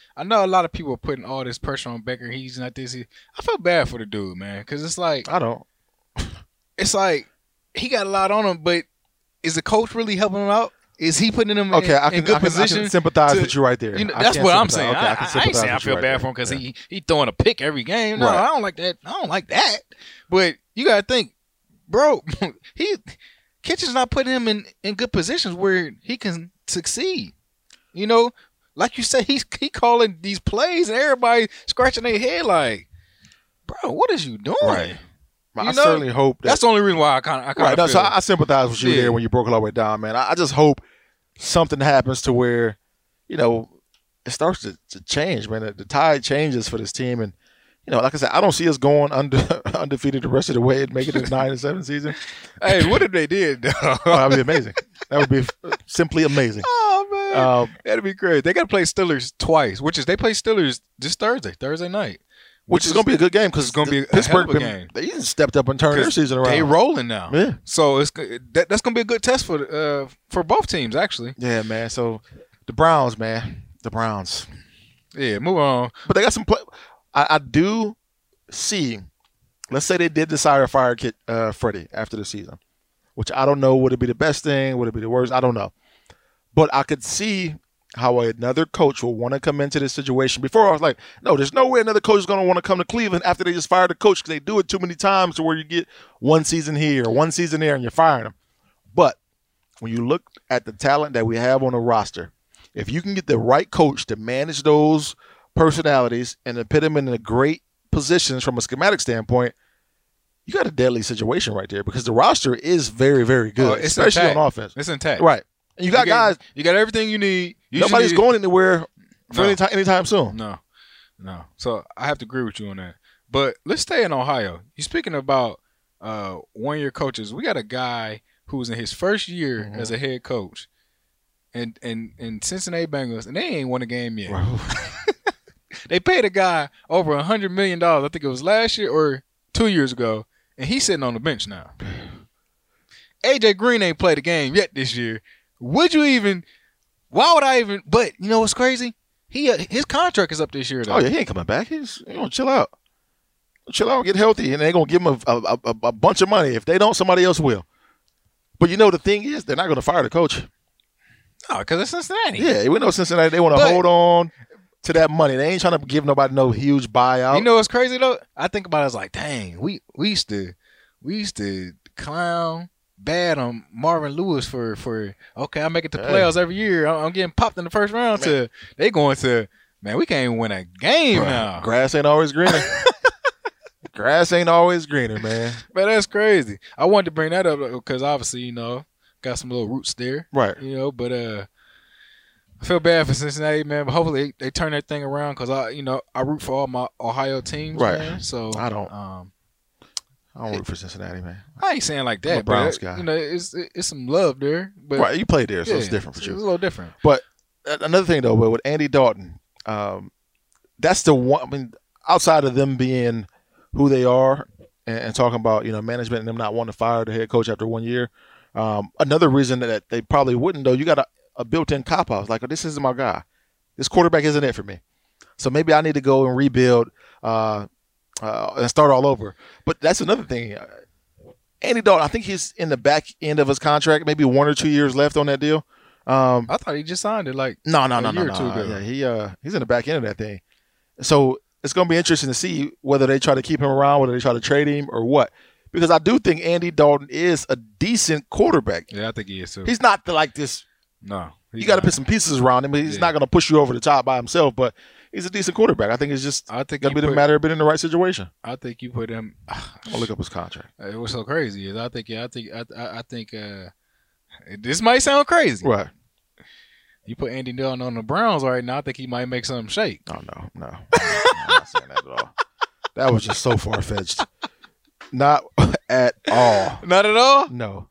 – I know a lot of people are putting all this pressure on Baker. He's not this. I feel bad for the dude, man, because it's like – I don't. It's like he got a lot on him, but is the coach really helping him out? Is he putting him in good position? I can sympathize with you right there. You know, that's what I'm saying. Okay, I ain't saying I feel bad for him because he throwing a pick every game. No, I don't like that. I don't like that. But you got to think, bro, Kitchen's not putting him in good positions where he can succeed. You know, like you said, he calling these plays and everybody scratching their head like, bro, what is you doing? Right. I certainly hope that's the only reason why I kind of feel. So I sympathize with you there when you broke all the way down, man. I just hope something happens to where, you know, it starts to change, man. The tide changes for this team, and you know, like I said, I don't see us going undefeated the rest of the way and making it a 9-7 season. Hey, what if they did? Though? That'd be amazing. That would be simply amazing. Oh man, that'd be great. They got to play Steelers twice, which is they play Steelers this Thursday night. Which is going to be a good game because it's going to be a Pittsburgh game. They even stepped up and turned their season around. They rolling now, yeah. So that's going to be a good test for both teams, actually. Yeah, man. So the Browns, man, Yeah, move on. But they got some play. I do see. Let's say they did decide to fire Freddie after the season, which I don't know. Would it be the best thing? Would it be the worst? I don't know. But I could see how another coach will want to come into this situation. Before I was like, no, there's no way another coach is going to want to come to Cleveland after they just fired the coach because they do it too many times to where you get one season here, one season there, and you're firing them. But when you look at the talent that we have on the roster, if you can get the right coach to manage those personalities and to put them in a great positions from a schematic standpoint, you got a deadly situation right there because the roster is very, very good, especially intact. On offense. It's intact. Right. And you got guys. You got everything you need. Nobody's going anywhere for anytime soon. No. So I have to agree with you on that. But let's stay in Ohio. You're speaking about one-year coaches. We got a guy who was in his first year as a head coach and Cincinnati Bengals, and they ain't won a game yet. Right. They paid a guy over $100 million, I think it was last year or 2 years ago, and he's sitting on the bench now. A.J. Green ain't played a game yet this year. Why would I even – but you know what's crazy? His contract is up this year, though. Oh, yeah, he ain't coming back. He's going to chill out. Chill out, get healthy, and they're going to give him a bunch of money. If they don't, somebody else will. But you know the thing is, they're not going to fire the coach. No, because it's Cincinnati. Yeah, we know Cincinnati. They want to hold on to that money. They ain't trying to give nobody no huge buyout. You know what's crazy, though? I think about it as like, dang, we used to clown bad on Marvin Lewis for okay, I make it to playoffs every year. I'm getting popped in the first round. Man. They going to, man, we can't even win a game now. Grass ain't always greener. Grass ain't always greener, man. Man, that's crazy. I wanted to bring that up because obviously, you know, got some little roots there. Right. You know, but I feel bad for Cincinnati, man. But hopefully they turn that thing around because I root for all my Ohio teams, right? Man, so I don't root for Cincinnati, man. I ain't saying like that, but Browns guy. You know, it's some love there. But right, you played there, so it's different for you. It's a little different. But another thing though, with Andy Dalton, that's the one. I mean, outside of them being who they are and talking about, you know, management and them not wanting to fire the head coach after 1 year, another reason that they probably wouldn't though, you got a built-in cop-out. Like, oh, this isn't my guy. This quarterback isn't it for me. So maybe I need to go and rebuild and start all over. But that's another thing. Andy Dalton, I think he's in the back end of his contract, maybe 1 or 2 years left on that deal. I thought he just signed it like a year or two ago. Yeah, he's in the back end of that thing. So it's going to be interesting to see whether they try to keep him around, whether they try to trade him or what. Because I do think Andy Dalton is a decent quarterback. Yeah, I think he is too. He's not like this – No. You got to put some pieces around him. He's not going to push you over the top by himself, but he's a decent quarterback. I think it's just going to be a matter of being in the right situation. I think you put him – I'll look up his contract. What's so crazy is I think this might sound crazy. Right. You put Andy Dalton on the Browns right now, I think he might make something shake. Oh, no. I'm not saying that at all. That was just so far-fetched. Not at all. Not at all? No.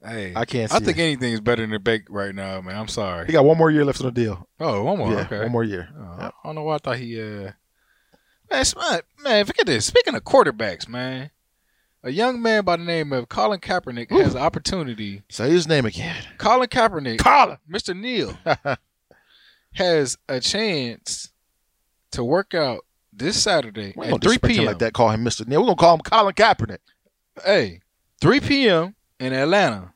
Hey, I can't see I think anything is better than the bake right now, man. I'm sorry. He got 1 more year left on the deal. Oh, 1 more. Yeah, okay. 1 more year. Oh, yep. I don't know why I thought he Man, forget this. Speaking of quarterbacks, man, a young man by the name of Colin Kaepernick has an opportunity. Say his name again. Colin Kaepernick. Colin. Mr. Neal has a chance to work out this Saturday at 3 p.m. like that. Call him Mr. Neal. We're going to call him Colin Kaepernick. Hey, 3 p.m. in Atlanta,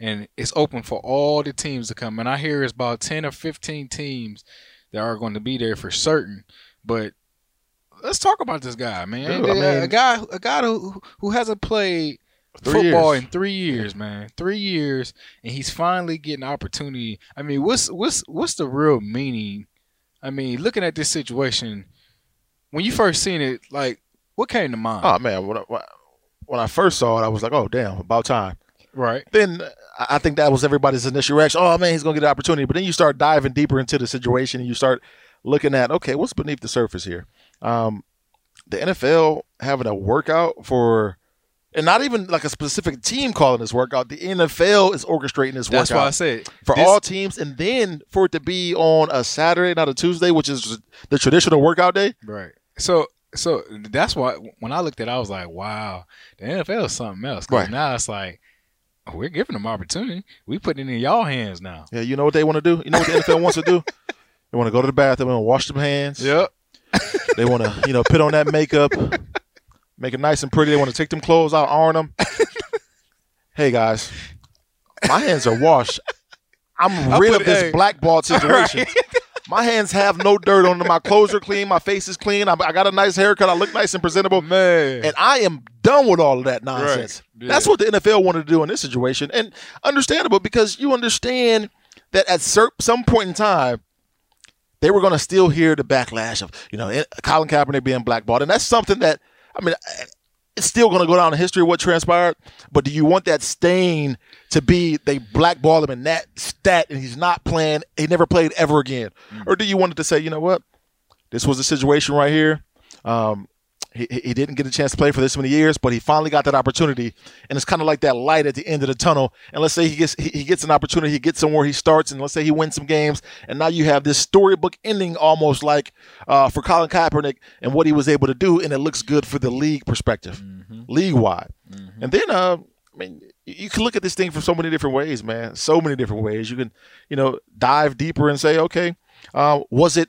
and it's open for all the teams to come. And I hear it's about 10 or 15 teams that are going to be there for certain. But let's talk about this guy, man. Dude, a guy who hasn't played football in 3 years, man. 3 years, and he's finally getting an opportunity. I mean, what's the real meaning? I mean, looking at this situation, when you first seen it, like, what came to mind? Oh, man, when I first saw it, I was like, oh, damn, about time. Right. Then I think that was everybody's initial reaction. Oh, man, he's going to get an opportunity. But then you start diving deeper into the situation and you start looking at, okay, what's beneath the surface here? The NFL having a workout for – and not even like a specific team calling this workout. The NFL is orchestrating this workout. That's why I said – for all teams. And then for it to be on a Saturday, not a Tuesday, which is the traditional workout day. Right. So that's why when I looked at it, I was like, wow, the NFL is something else. Right. Now it's like, we're giving them opportunity. We putting it in y'all hands now. Yeah, you know what they want to do? You know what the NFL wants to do? They want to go to the bathroom and wash their hands. Yep. They want to, you know, put on that makeup, make it nice and pretty. They want to take them clothes out, iron them. Hey, guys, my hands are washed. I'm rid of this blackball situation. Right. My hands have no dirt on them. My clothes are clean. My face is clean. I got a nice haircut. I look nice and presentable. Man. And I am done with all of that nonsense. Right. Yeah. That's what the NFL wanted to do in this situation. And understandable, because you understand that at some point in time, they were going to still hear the backlash of, you know, Colin Kaepernick being blackballed. And that's something that, I mean, it's still going to go down in history what transpired, but do you want that stain to be they blackball him in that stat and he's not playing, he never played ever again? Or do you want it to say, you know what, this was a situation right here. He didn't get a chance to play for this many years, but he finally got that opportunity, and it's kind of like that light at the end of the tunnel. And let's say he gets an opportunity, he gets somewhere, he starts, and let's say he wins some games, and now you have this storybook ending almost like for Colin Kaepernick and what he was able to do, and it looks good for the league perspective, league-wide. And then, I mean, you can look at this thing from so many different ways, man, so many different ways. You can, you know, dive deeper and say, okay, was it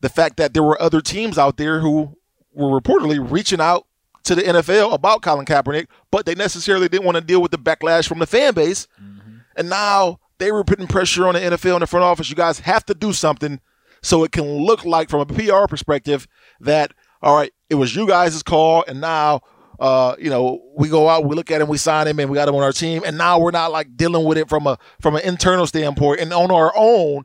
the fact that there were other teams out there who were reportedly reaching out to the NFL about Colin Kaepernick, but they necessarily didn't want to deal with the backlash from the fan base. And now they were putting pressure on the NFL and the front office. You guys have to do something so it can look like, from a PR perspective, that, all right, it was you guys' call, and now, you know, we go out, we look at him, we sign him, and we got him on our team, and now we're not, like, dealing with it from an internal standpoint and on our own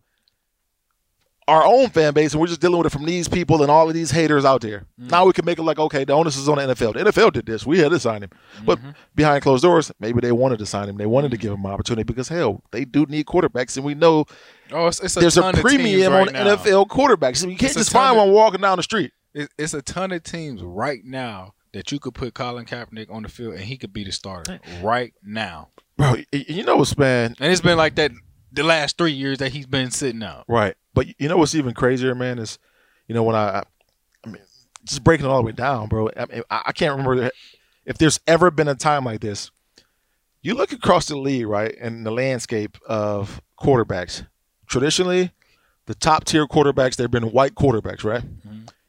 fan base, and we're just dealing with it from these people and all of these haters out there. Now we can make it like, okay, the onus is on the NFL. The NFL did this. We had to sign him. But behind closed doors, maybe they wanted to sign him. They wanted to give him an opportunity because, hell, they do need quarterbacks, and we know it's there's a premium right on now. NFL quarterbacks. So you can't just find one walking down the street. It's a ton of teams right now that you could put Colin Kaepernick on the field, and he could be the starter right now. Bro, you know what's bad? And it's been like that the last 3 years that he's been sitting out. Right. But you know what's even crazier, man, is, you know, when I mean, just breaking it all the way down, bro. I mean, I can't remember if there's ever been a time like this. You look across the league, right, and the landscape of quarterbacks. Traditionally, the top-tier quarterbacks, they've been white quarterbacks, right?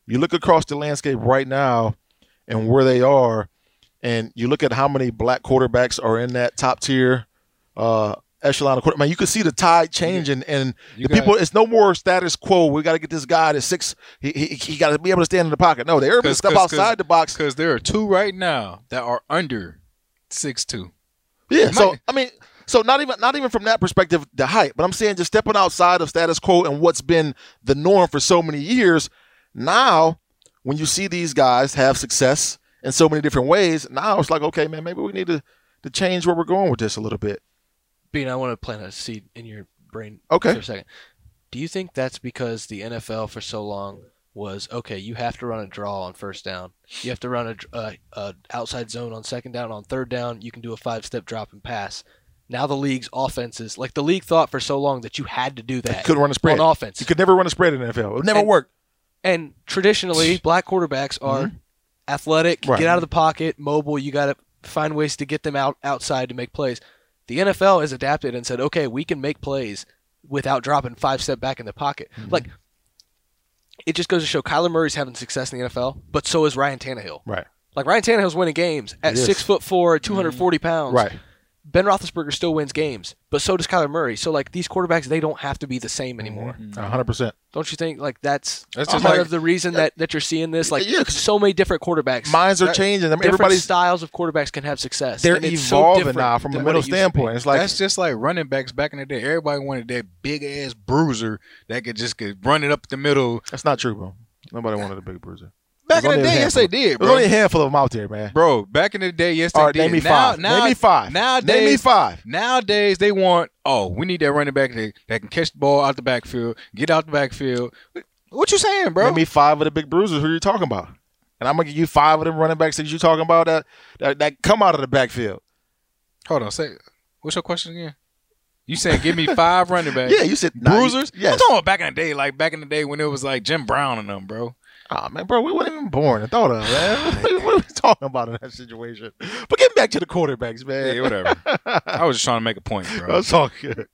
You look across the landscape right now and where they are, and you look at how many black quarterbacks are in that top-tier echelon of quarterback. Man, you can see the tide changing, and the people. It's no more status quo. We got to get this guy to six. He got to be able to stand in the pocket. No, they're able to step outside the box. Because there are two right now that are under 6'2". Yeah. So I mean, so not even from that perspective, the height. But I'm saying just stepping outside of status quo and what's been the norm for so many years. Now, when you see these guys have success in so many different ways, now it's like, okay, man, maybe we need to change where we're going with this a little bit. Bean, I want to plant a seed in your brain for a second. Do you think that's because the NFL for so long was, okay, you have to run a draw on first down. You have to run a outside zone on second down. On third down, you can do a five-step drop and pass. Now the league's offenses, like the league thought for so long that you had to do that. You couldn't run a spread. On offense. You could never run a spread in the NFL. It never worked. And traditionally, black quarterbacks are athletic, get out of the pocket, mobile. You got to find ways to get them outside to make plays. The NFL has adapted and said, okay, we can make plays without dropping 5 step back in the pocket. Like, it just goes to show Kyler Murray's having success in the NFL, but so is Ryan Tannehill. Right. Like, Ryan Tannehill's winning games at 6'4", 240 pounds. Right. Ben Roethlisberger still wins games, but so does Kyler Murray. So, like, these quarterbacks, they don't have to be the same anymore. 100%. Don't you think, like, that's just part of the reason that you're seeing this? Like, so many different quarterbacks. Minds are changing. I mean, everybody's styles of quarterbacks can have success. They're evolving now from a middle standpoint. It's like, that's just like running backs back in the day. Everybody wanted that big-ass bruiser that could just run it up the middle. That's not true, bro. Nobody wanted a big bruiser. Back in the day, yes, they did, bro. There's only a handful of them out there, man. Bro, back in the day, yes, they did. All right, name me five. Name me five. Nowadays, they want, we need that running back that can catch the ball out the backfield, get out the backfield. What you saying, bro? Name me five of the big bruisers. Who are you talking about? And I'm going to give you five of them running backs that you're talking about that come out of the backfield. Hold on. What's your question again? You said give me five running backs. Yeah, you said bruisers? Yes. I'm talking about back in the day, like back in the day when it was like Jim Brown and them, bro. Oh, man, bro, we weren't even born. I thought of it, man. What are we talking about in that situation? But getting back to the quarterbacks, man. Yeah, whatever. I was just trying to make a point, bro. That's all good.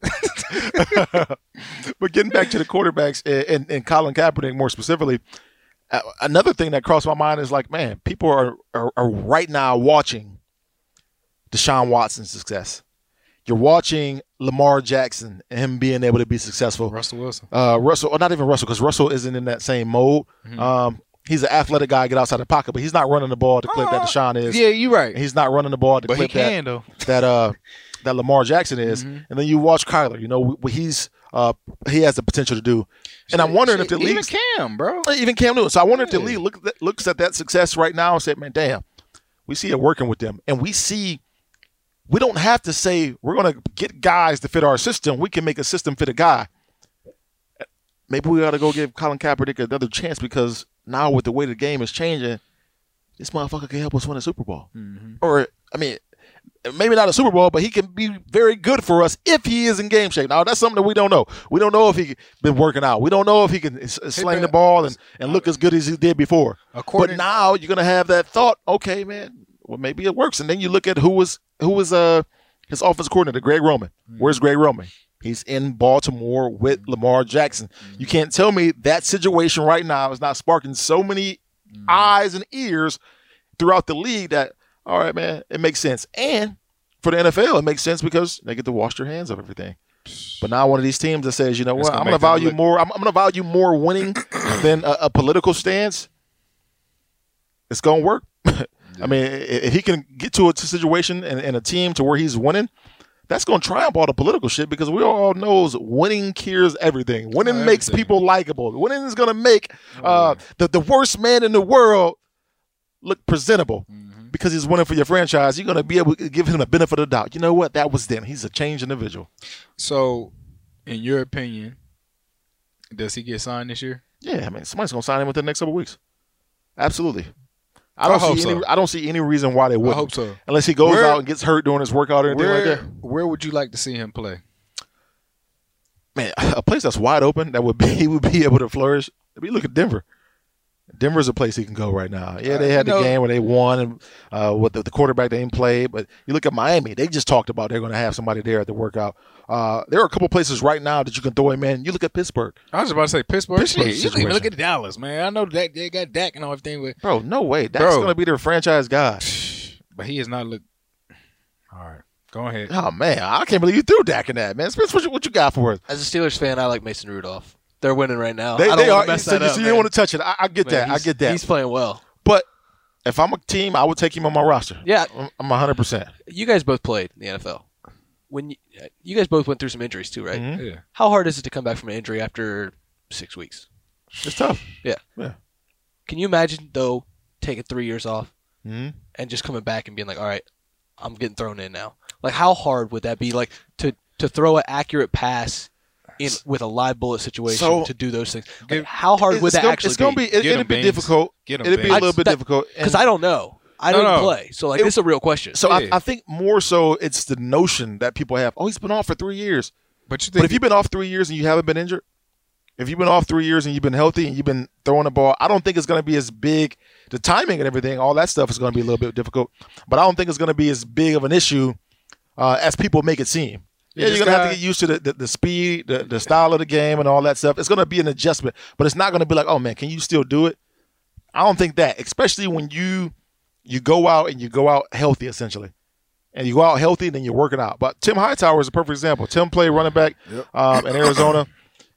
But getting back to the quarterbacks and Colin Kaepernick more specifically, another thing that crossed my mind is like, man, people are right now watching Deshaun Watson's success. You're watching Lamar Jackson and him being able to be successful. Russell Wilson. Not even Russell, because Russell isn't in that same mode. He's an athletic guy, get outside the pocket, but he's not running the ball at the clip that Deshaun is. Yeah, you're right. He's not running the ball at the clip that Lamar Jackson is. And then you watch Kyler. You know what he has the potential to do. And I'm wondering if the league even Cam, bro. Even Cam Lewis. So I wonder if the league looks at that success right now and said, man, damn. We see it working with them. And we see we don't have to say we're going to get guys to fit our system. We can make a system fit a guy. Maybe we ought to go give Colin Kaepernick another chance because now with the way the game is changing, this motherfucker can help us win a Super Bowl. Mm-hmm. Or, I mean, maybe not a Super Bowl, but he can be very good for us if he is in game shape. Now, that's something that we don't know. We don't know if he's been working out. We don't know if he can sling the ball and look as good as he did before. But now you're going to have that thought, okay, man, well, maybe it works. And then you look at who was his offensive coordinator, Greg Roman. Mm-hmm. Where's Greg Roman? He's in Baltimore with Lamar Jackson. You can't tell me that situation right now is not sparking so many eyes and ears throughout the league that, all right, man, it makes sense. And for the NFL, it makes sense because they get to wash their hands of everything. But now one of these teams that says, you know what, I'm going to value more winning than a political stance, it's going to work. Yeah. I mean, if he can get to a situation and a team to where he's winning, that's going to triumph all the political shit because we all knows winning cures everything. Winning makes people likable. Winning is going to make the worst man in the world look presentable because he's winning for your franchise. You're going to be able to give him the benefit of the doubt. You know what? That was them. He's a changed individual. So, in your opinion, does he get signed this year? Yeah, I mean, somebody's going to sign him within the next couple of weeks. Absolutely. I don't see any reason why they wouldn't. I hope so. Unless he goes out and gets hurt during his workout or anything like that. Where would you like to see him play? Man, a place that's wide open he would be able to flourish. I mean, look at Denver. Denver's a place he can go right now. Yeah, they had the game where they won and with the quarterback they didn't play. But you look at Miami, they just talked about they're going to have somebody there at the workout. There are a couple places right now that you can throw him in. You look at Pittsburgh. I was about to say Pittsburgh. You can even look at Dallas, man. I know that they got Dak and everything. But bro, no way. Dak's going to be their franchise guy. But he is not look. All right. Go ahead. Oh, man. I can't believe you threw Dak in that, man. Spence, what you got for us? As a Steelers fan, I like Mason Rudolph. They're winning right now. You didn't want to touch it. I get that. He's playing well. But if I'm a team, I would take him on my roster. Yeah. I'm 100%. You guys both played in the NFL. When you guys both went through some injuries too, right? Mm-hmm. Yeah. How hard is it to come back from an injury after 6 weeks? It's tough. Yeah. Can you imagine, though, taking 3 years off and just coming back and being like, all right, I'm getting thrown in now. Like, how hard would that be, like, to throw an accurate pass with a live bullet situation to do those things? Like, how hard would that actually be? It'd be a little bit difficult. Because I don't know. I didn't play. So, like, it's a real question. So, yeah. I think more so it's the notion that people have, he's been off for 3 years. But if you've been off 3 years and you haven't been injured, if you've been off 3 years and you've been healthy and you've been throwing the ball, I don't think it's going to be as big. The timing and everything, all that stuff is going to be a little bit difficult. But I don't think it's going to be as big of an issue as people make it seem. Yeah, you're going to have to get used to the speed, the style of the game and all that stuff. It's going to be an adjustment. But it's not going to be like, oh, man, can you still do it? I don't think that, especially when you go out and you go out healthy, essentially. And you go out healthy, then you're working out. But Tim Hightower is a perfect example. Tim played running back in Arizona.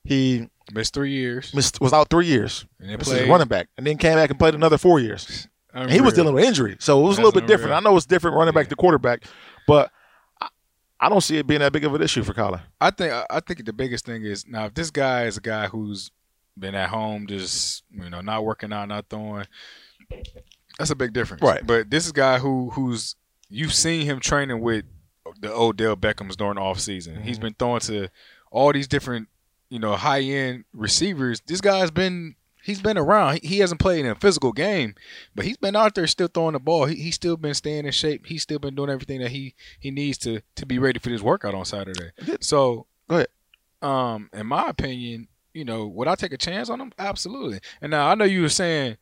He missed 3 years. Was out 3 years. And then played running back. And then came back and played another 4 years. And he was dealing with injury. So it was a little bit different. I know it's different running back to quarterback. But I don't see it being that big of an issue for Colin. I think the biggest thing is, now if this guy is a guy who's been at home just, not working out, not throwing, that's a big difference. Right. But this is a guy who's you've seen him training with the Odell Beckhams during the offseason. Mm-hmm. He's been throwing to all these different, high-end receivers. This guy's been around. He hasn't played in a physical game, but he's been out there still throwing the ball. He's still been staying in shape. He's still been doing everything that he needs to be ready for this workout on Saturday. So, go ahead. In my opinion, would I take a chance on him? Absolutely. And now I know you were saying,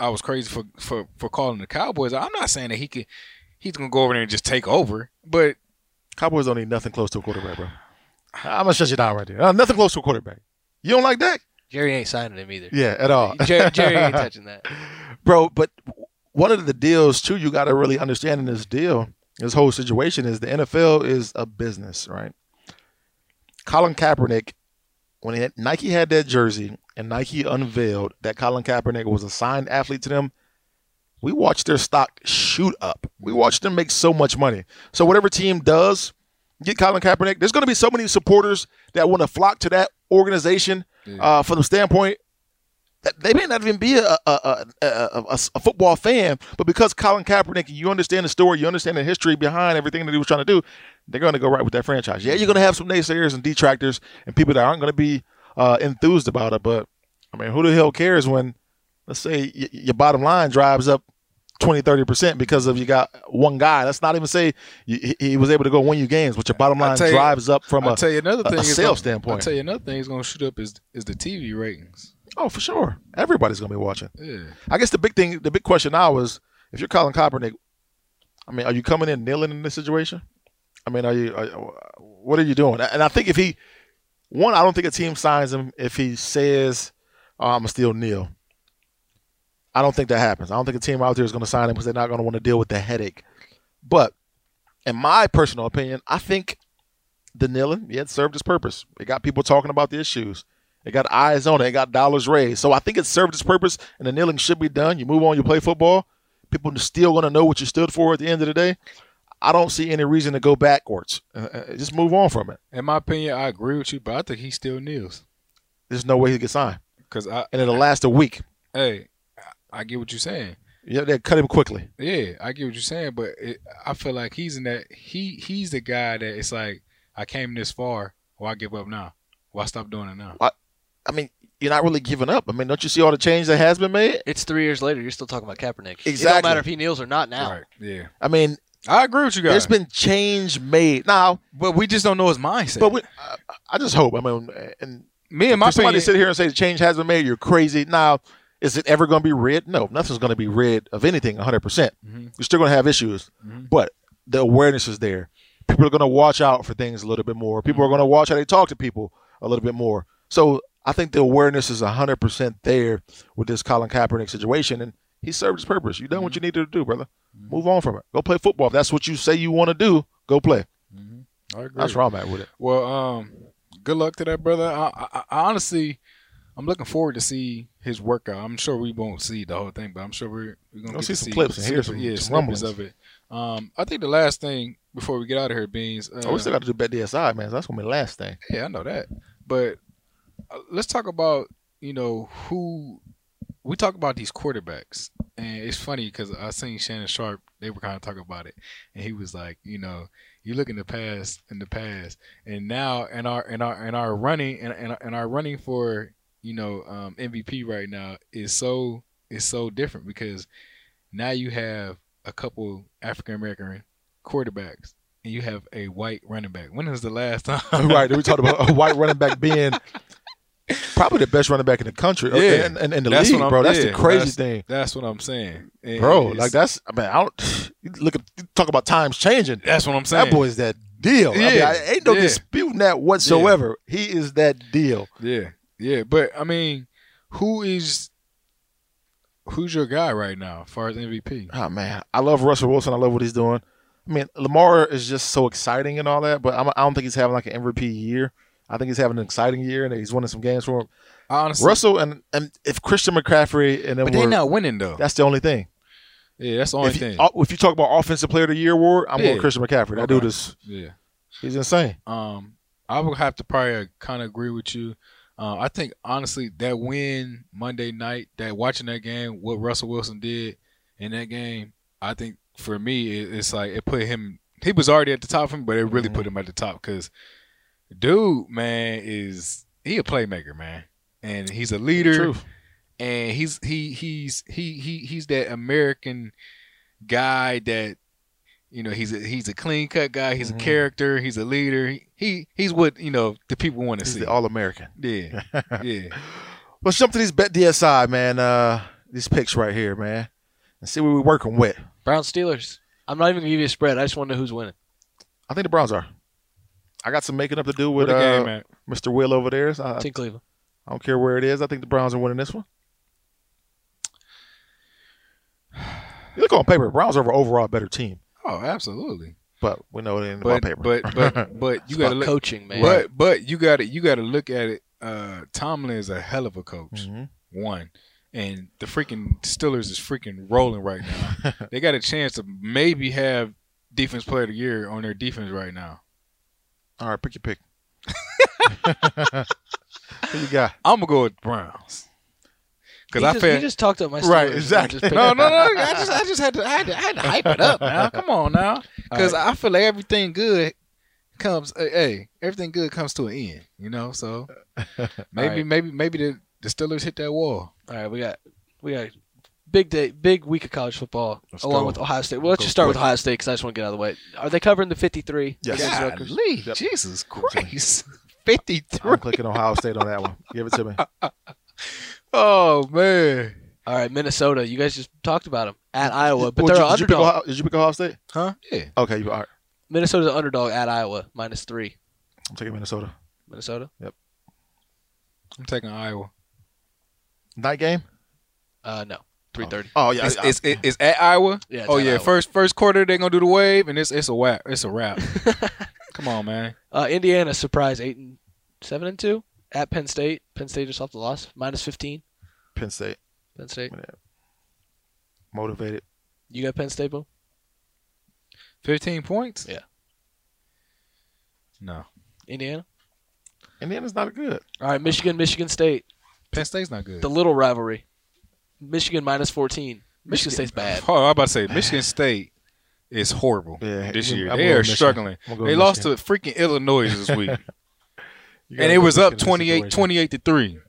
I was crazy for calling the Cowboys. I'm not saying that he's going to go over there and just take over, but Cowboys don't need nothing close to a quarterback, bro. I'm going to shut you down right there. Nothing close to a quarterback. You don't like that? Jerry ain't signing him either. Yeah, at all. Jerry ain't touching that. Bro, but one of the deals, too, you got to really understand in this deal, this whole situation is the NFL is a business, right? Colin Kaepernick, when Nike had that jersey and Nike unveiled that Colin Kaepernick was a signed athlete to them, we watched their stock shoot up. We watched them make so much money. So whatever team does get Colin Kaepernick, there's going to be so many supporters that want to flock to that organization. From the standpoint, They may not even be a football fan, but because Colin Kaepernick, you understand the story, you understand the history behind everything that he was trying to do, they're going to go right with that franchise. Yeah, you're going to have some naysayers and detractors and people that aren't going to be enthused about it, but, I mean, who the hell cares when, let's say, your bottom line drives up 20-30% because of you got one guy. Let's not even say he was able to go win you games, but your bottom line drives up from a sales standpoint. I'll tell you another thing he's going to shoot up is the TV ratings. Oh, for sure. Everybody's going to be watching. Yeah. I guess the big question now is, if you're Colin Kaepernick, I mean, are you coming in kneeling in this situation? I mean, what are you doing? And I think if he – one, I don't think a team signs him if he says, oh, I'm going to still kneel. I don't think that happens. I don't think a team out there is going to sign him because they're not going to want to deal with the headache. But in my personal opinion, I think the kneeling, it served its purpose. It got people talking about the issues. It got eyes on it. It got dollars raised. So I think it served its purpose, and the kneeling should be done. You move on. You play football. People are still going to know what you stood for at the end of the day. I don't see any reason to go backwards. Just move on from it. In my opinion, I agree with you, but I think he still kneels. There's no way he gets signed. And it'll last a week. Hey, I get what you're saying. Yeah, they'll cut him quickly. Yeah, I get what you're saying, but I feel like he's in that. He's the guy that it's like, I came this far. Why give up now? Why stop doing it now? I mean, you're not really giving up. I mean, don't you see all the change that has been made? It's 3 years later. You're still talking about Kaepernick. Exactly. It don't matter if he kneels or not now. Right. Yeah. I mean, I agree with you guys. There's been change made now, but we just don't know his mindset. But I just hope. I mean, and me and my somebody sit here and say the change has been made. You're crazy. Now, is it ever going to be rid? No, nothing's going to be rid of anything. 100%. You're still going to have issues, but the awareness is there. People are going to watch out for things a little bit more. People are going to watch how they talk to people a little bit more. So I think the awareness is 100% there with this Colin Kaepernick situation, and he served his purpose. You done what you needed to do, brother. Move on from it. Go play football. If that's what you say you want to do, go play. I agree. That's where I'm at with it. Well, good luck to that brother. I honestly, I'm looking forward to see his workout. I'm sure we won't see the whole thing, but I'm sure we're going to see some clips and hear some rumblings of it. I think the last thing before we get out of here, Beans. We still got to do BetDSI, man. So that's going to be the last thing. Yeah, I know that. But let's talk about, who we talk about these quarterbacks. And it's funny because I seen Shannon Sharp, they were kind of talking about it. And he was like, you look in the past and now in our running and our running for, MVP right now is so different because now you have a couple African American quarterbacks. And you have a white running back. When was the last time? Right. We talked about a white running back being probably the best running back in the country. Yeah. And the league, bro. That's the crazy thing. That's what I'm saying. And bro, talk about times changing. That's what I'm saying. That boy's that deal. Yeah. I mean, ain't no disputing that whatsoever. Yeah. He is that deal. Yeah. Yeah. But, I mean, who's your guy right now as far as MVP? Oh, man. I love Russell Wilson. I love what he's doing. I mean, Lamar is just so exciting and all that, but I don't think he's having like an MVP year. I think he's having an exciting year, and he's winning some games for him. Honestly, Russell and if Christian McCaffrey and them, but they're not winning though. That's the only thing. Yeah, that's the only thing. If you talk about Offensive Player of the Year award, I'm going Christian McCaffrey. That dude is he's insane. I would have to probably kind of agree with you. I think honestly that win Monday night, that watching that game, what Russell Wilson did in that game, I think. For me, it's like it put him – he was already at the top of him, but it really put him at the top because dude, man, he a playmaker, man. And he's a leader. True. And he's that American guy that, he's a clean-cut guy. He's a character. He's a leader. He's what, the people want to see. He's the All-American. Yeah. Yeah. Let's jump to these BetDSI, man, these picks right here, man, and see what we're working with. Browns Steelers. I'm not even going to give you a spread. I just want to know who's winning. I think the Browns are. I got some making up to do with Mr. Will over there. So it's in Cleveland. I don't care where it is. I think the Browns are winning this one. You look on paper, Browns are an overall better team. Oh, absolutely. But we know it ain't about paper. But you got to look coaching, man. But you got to look at it. Tomlin is a hell of a coach. One. And the freaking Steelers is freaking rolling right now. They got a chance to maybe have Defense Player of the Year on their defense right now. All right, pick your pick. Who you got? I'm going to go with Browns. You just talked up my story. Right, exactly. No. I had to hype it up now. Come on now. Because right. I feel like everything good comes to an end, you know? So maybe the Steelers hit that wall. All right, we got big day, big week of college football with Ohio State. Well, let's just start with Ohio State because I just want to get out of the way. Are they covering the 53? Yes. Golly, yep. Jesus Christ. 53. I'm clicking Ohio State on that one. Give it to me. Oh, man. All right, Minnesota. You guys just talked about them at Iowa, but they're an underdog. Did you pick Ohio State? Huh? Yeah. Okay, all right. Minnesota's an underdog at Iowa, -3. I'm taking Minnesota. Minnesota? Yep. I'm taking Iowa. Night game? No. 3:30. Oh yeah, it's at Iowa. Yeah. It's Iowa. First quarter they're gonna do the wave, and it's a wrap. Come on, man. Indiana surprise 8-7-2 at Penn State. Penn State just off the loss, -15. Penn State. Yeah. Motivated. You got Penn State, Bo? 15 points. Yeah. No. Indiana. Indiana's not good. All right, Michigan State. Penn State's not good. The little rivalry. Michigan -14. Michigan State's bad. Oh, I was about to say Michigan State is horrible this year. They are struggling. They lost to freaking Illinois this week. And it was up 28-3.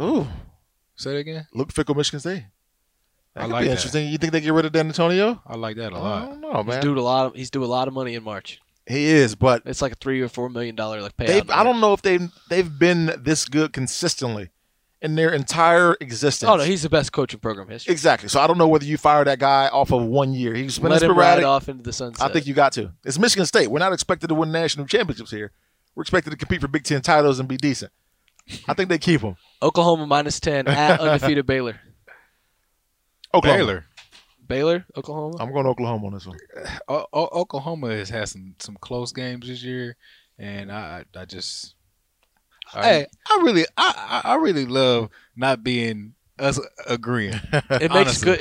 Ooh. Say that again? Luke Fickell, Michigan State. That I like that. Interesting. You think they get rid of D'Antonio? I like that a lot. I don't know, man. He's due a lot of money in March. He is, but it's like a $3 or $4 million payout. I don't know if they've been this good consistently in their entire existence. Oh no, he's the best coach in program history. Exactly. So I don't know whether you fire that guy off of 1 year. He's been sporadic. Let him ride off into the sunset. I think you got to. It's Michigan State. We're not expected to win national championships here. We're expected to compete for Big Ten titles and be decent. I think they keep him. Oklahoma -10 at undefeated Baylor. Oklahoma. Baylor, Oklahoma? I'm going to Oklahoma on this one. Oklahoma has had some close games this year, and I just – Hey, I really love not being us agreeing. It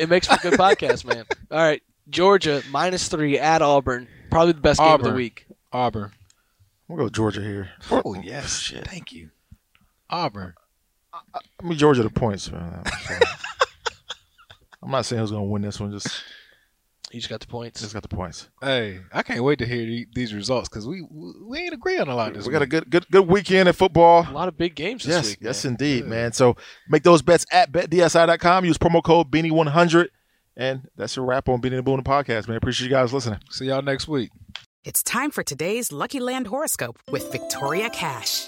makes for good podcast, man. All right, Georgia, -3 at Auburn. Probably the best game of the week. Auburn. We'll go Georgia here. Oh, yes. Shit. Thank you. Auburn. I mean, Georgia the points, man. I'm not saying who's going to win this one. He just got the points. Hey, I can't wait to hear these results because we ain't agreeing a lot this week. We got a good weekend in football. A lot of big games this week. Yes, man. Indeed, man. So make those bets at BetDSI.com. Use promo code Beanie100. And that's a wrap on Beanie and Boone podcast, man. Appreciate you guys listening. See y'all next week. It's time for today's Lucky Land Horoscope with Victoria Cash.